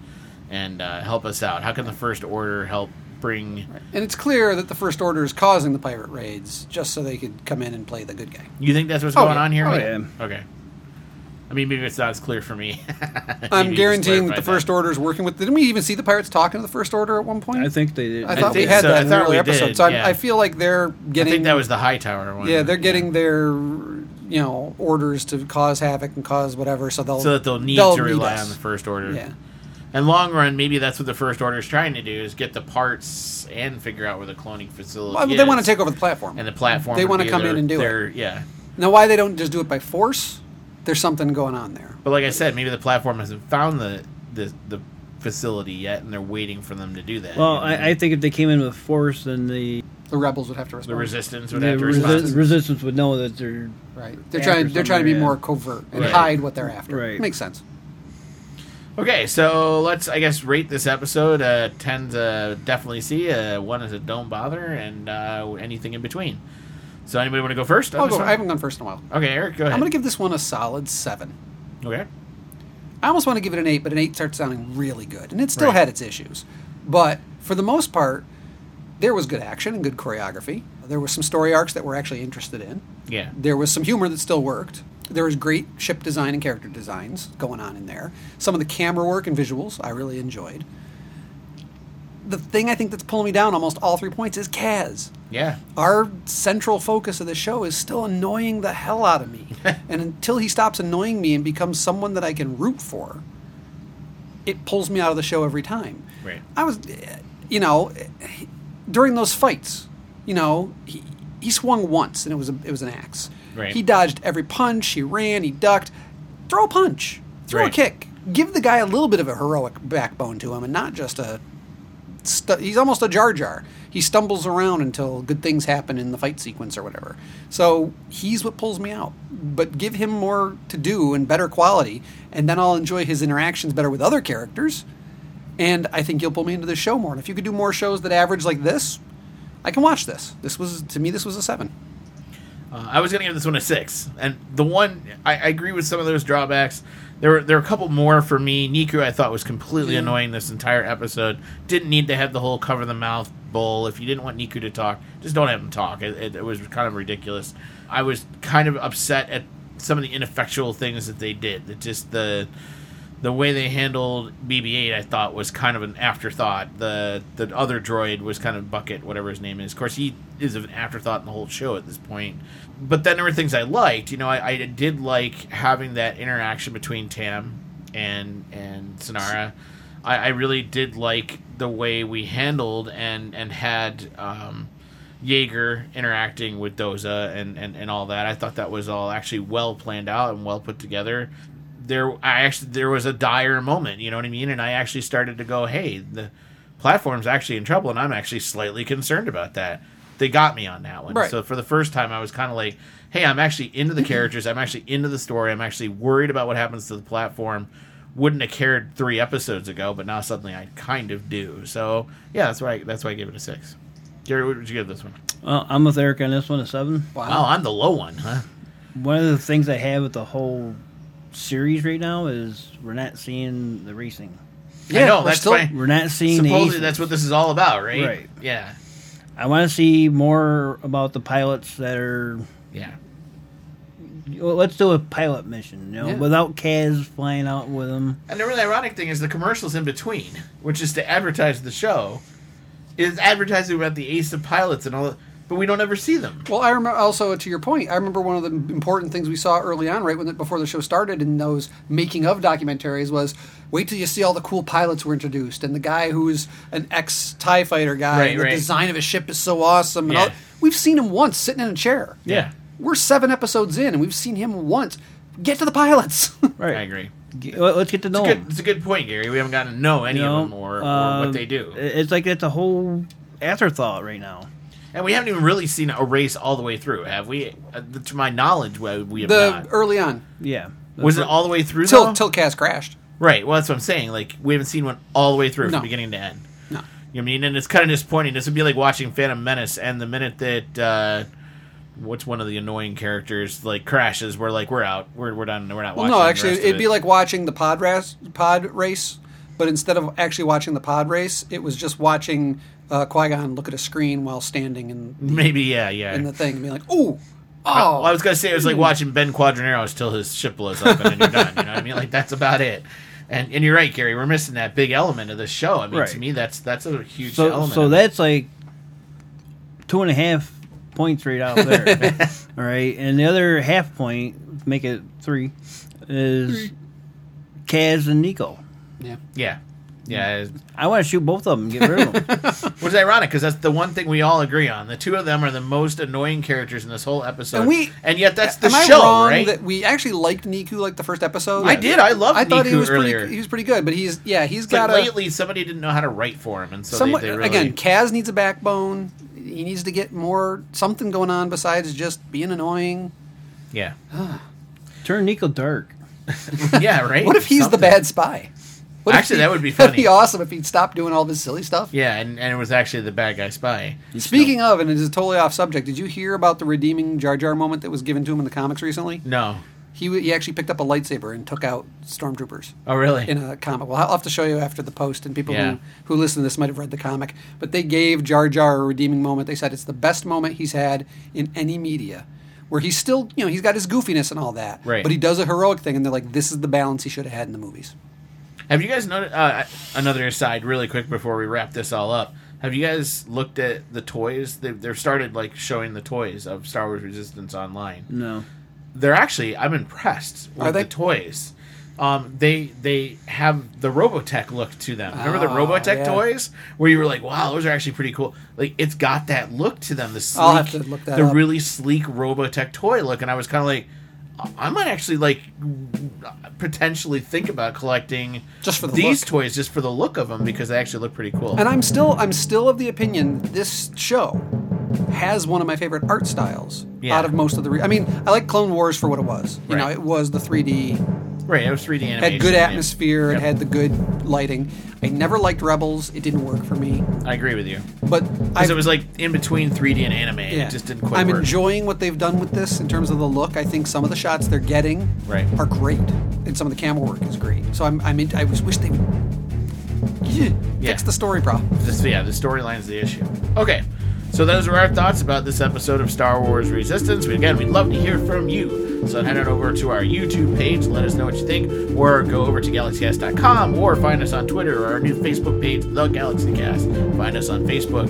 and uh, help us out? How can the First Order help?" Bring right. And it's clear that the First Order is causing the pirate raids just so they could come in and play the good guy. You think that's what's oh, going yeah. on here? Oh, yeah. Okay. I mean, maybe it's not as clear for me. I'm guaranteeing that the First Order is working with... Didn't we even see the pirates talking to the First Order at one point? I think they did. I thought I we had so. that in the early episode. Did. So yeah. I feel like they're getting... I think that was the Hightower one. Yeah, they're getting yeah. their, you know, orders to cause havoc and cause whatever, so they'll... So that they'll need they'll to rely on the First Order. Yeah. In the long run, maybe that's what the First Order is trying to do, is get the parts and figure out where the cloning facility well, is. They want to take over the platform. And the platform... They want to come their, in and do their, it. Yeah. Now, why they don't just do it by force, there's something going on there. But like I said, maybe the platform hasn't found the the, the facility yet, and they're waiting for them to do that. Well, you know? I, I think if they came in with force, then the... The rebels would have to respond. The resistance would the have to resi- respond. Resistance would know that they're... Right. They're trying, they're trying to be yeah. more covert and right. hide what they're after. Right. Makes sense. Okay, so let's, I guess, rate this episode. Uh, ten to definitely see. Uh, one is a don't bother, and uh, anything in between. So anybody want to go first? I'll go. I haven't gone first in a while. Okay, Eric, go ahead. I'm going to give this one a solid seven. Okay. I almost want to give it an eight, but an eight starts sounding really good, and it still right. had its issues. But for the most part, there was good action and good choreography. There was some story arcs that we're actually interested in. Yeah. There was some humor that still worked. There was great ship design and character designs going on in there. Some of the camera work and visuals I really enjoyed. The thing I think that's pulling me down almost all three points is Kaz. Yeah. Our central focus of the show is still annoying the hell out of me. And until he stops annoying me and becomes someone that I can root for, it pulls me out of the show every time. Right. I was, you know, during those fights, you know, he, he swung once and it was a, it was an axe. Right. He dodged every punch. He ran. He ducked. Throw a punch. Throw right. a kick. Give the guy a little bit of a heroic backbone to him, and not just a. Stu- he's almost a Jar Jar. He stumbles around until good things happen in the fight sequence or whatever. So he's what pulls me out. But give him more to do and better quality, and then I'll enjoy his interactions better with other characters, and I think you'll pull me into the show more. And if you could do more shows that average like this, I can watch this. This was to me. This was a seven. Uh, I was going to give this one a six, and the one I, I agree with some of those drawbacks. There were there were a couple more for me. Niku I thought was completely yeah. annoying this entire episode. Didn't need to have the whole cover the mouth bowl. If you didn't want Niku to talk, just don't have him talk. It, it, it was kind of ridiculous. I was kind of upset at some of the ineffectual things that they did. It just the the way they handled B B eight I thought was kind of an afterthought. The the other droid was kind of Bucket, whatever his name is. Of course he. Is an afterthought in the whole show at this point. But then there were things I liked. You know, I, I did like having that interaction between Tam and and Sonara. I, I really did like the way we handled and, and had um, Jaeger interacting with Doza and, and, and all that. I thought that was all actually well planned out and well put together. There I actually there was a dire moment, you know what I mean? And I actually started to go, hey, the platform's actually in trouble, and I'm actually slightly concerned about that. They got me on that one. Right. So for the first time, I was kind of like, hey, I'm actually into the characters. I'm actually into the story. I'm actually worried about what happens to the platform. Wouldn't have cared three episodes ago, but now suddenly I kind of do. So, yeah, that's why I, that's why I gave it a six. Gary, what would you give this one? Well, I'm with Eric on this one, a seven. Wow, wow I'm the low one, huh? One of the things I have with the whole series right now is we're not seeing the racing. Yeah, I know, that's still, why. We're not seeing the Supposedly, that's what this is all about, right? Right. Yeah. I want to see more about the pilots that are... Yeah. Well, let's do a pilot mission, you know, yeah. without Kaz flying out with them. And the really ironic thing is the commercials in between, which is to advertise the show, is advertising about the ace of pilots and all... but we don't ever see them. Well, I remember also, to your point, I remember one of the important things we saw early on, right when the, before the show started, in those making of documentaries was, wait till you see all the cool pilots were introduced, and the guy who's an ex-TIE fighter guy, right, and the right. design of his ship is so awesome. Yeah. And all, we've seen him once sitting in a chair. Yeah. We're seven episodes in, and we've seen him once. Get to the pilots. Right. I agree. Let's get to know it's them. Good, it's a good point, Gary. We haven't gotten to know any you know, of them or, uh, or what they do. It's like it's a whole afterthought right now. And we haven't even really seen a race all the way through, have we? Uh, to my knowledge, we have the, not. Early on. Yeah. Was it all the way through, till, though? Till Cass crashed. Right. Well, that's what I'm saying. Like, we haven't seen one all the way through no. from beginning to end. No. You know what I mean? And it's kind of disappointing. This would be like watching Phantom Menace, and the minute that... Uh, what's one of the annoying characters like crashes? We're like, we're out, we're we're done, we're not watching. Well, no, actually, the rest it'd of it. be like watching the pod race, pod race, but instead of actually watching the pod race, it was just watching uh, Qui-Gon look at a screen while standing in the, maybe yeah yeah in the thing and be like, ooh, oh. Well, I was gonna say it was like watching Ben Quadreneros till his ship blows up and then you're done. You know what I mean? Like that's about it. And and you're right, Gary. We're missing that big element of the show. I mean, right. to me, that's that's a huge so, element. So that's like two and a half. points right out there. All right, and the other half point, make it three, is Kaz and Nico. Yeah, yeah, yeah. I want to shoot both of them, get rid of them. Which is ironic because that's the one thing we all agree on. The two of them are the most annoying characters in this whole episode, and, we, and yet that's the am show, I wrong right? That we actually liked Niku like the first episode. Yeah. I did. I loved. I Niku thought he was earlier. Pretty. He was pretty good, but he's yeah, he's got. But lately, somebody didn't know how to write for him, and so somewhat, they, they really, again, Kaz needs a backbone. He needs to get more something going on besides just being annoying. Yeah. Turn Nico dark. Yeah, right? What if he's something. The bad spy? What actually, he, that would be funny. That would be awesome if he'd stop doing all this silly stuff. Yeah, and, and it was actually the bad guy spy. Speaking still... of, and it is totally off subject, did you hear about the redeeming Jar Jar moment that was given to him in the comics recently? No. He he actually picked up a lightsaber and took out Stormtroopers. Oh, really? In a comic. Well, I'll have to show you after the post, and people yeah. who, who listen to this might have read the comic. But they gave Jar Jar a redeeming moment. They said it's the best moment he's had in any media, where he's still, you know, he's got his goofiness and all that. Right. But he does a heroic thing, and they're like, this is the balance he should have had in the movies. Have you guys noticed, uh, another aside really quick before we wrap this all up, have you guys looked at the toys? They've, they've started, like, showing the toys of Star Wars Resistance online. No. They're actually, I'm impressed with Are they? the toys. Um, they they have the Robotech look to them. Remember the Robotech oh, yeah. toys? Where you were like, wow, those are actually pretty cool. Like, it's got that look to them. The sleek, I'll have to look that the up. really sleek Robotech toy look. And I was kind of like, I might actually, like, potentially think about collecting just for the these look. toys just for the look of them because they actually look pretty cool. And I'm still, I'm still of the opinion this show has one of my favorite art styles yeah. out of most of the... Re- I mean, I like Clone Wars for what it was. You right. know, it was the three D... Right, it was three D animation. It had good atmosphere. Yeah. It had the good lighting. I never liked Rebels. It didn't work for me. I agree with you. But Because it was like in between three D and anime. Yeah. It just didn't quite I'm work. enjoying what they've done with this in terms of the look. I think some of the shots they're getting right. are great. And some of the camera work is great. So I'm, I'm in, I just wish they would yeah. fix the story problem. Just, yeah, the storyline's the issue. Okay. So those were our thoughts about this episode of Star Wars Resistance. Again, we'd love to hear from you. So head on over to our YouTube page, let us know what you think, or go over to galaxy cast dot com, or find us on Twitter or our new Facebook page, The Galaxy Cast. Find us on Facebook.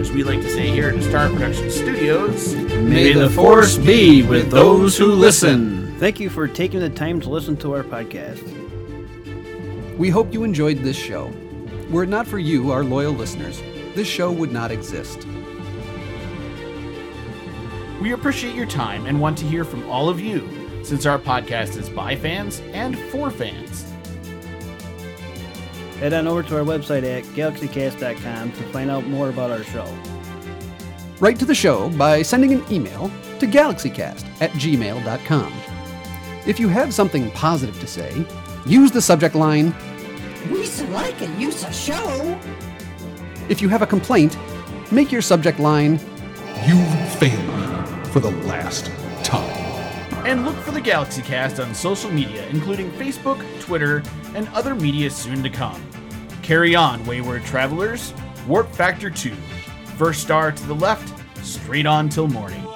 As we like to say here in the Star Production Studios, may the Force be with those who listen. Thank you for taking the time to listen to our podcast. We hope you enjoyed this show. Were it not for you, our loyal listeners, this show would not exist. We appreciate your time and want to hear from all of you, since our podcast is by fans and for fans. Head on over to our website at galaxy cast dot com to find out more about our show. Write to the show by sending an email to galaxy cast at gmail dot com. If you have something positive to say, use the subject line, "We so like and use a show." If you have a complaint, make your subject line, "You failed for the last time." And look for the Galaxy Cast on social media, including Facebook, Twitter, and other media soon to come. Carry on, wayward travelers. Warp Factor two. First star to the left, straight on till morning.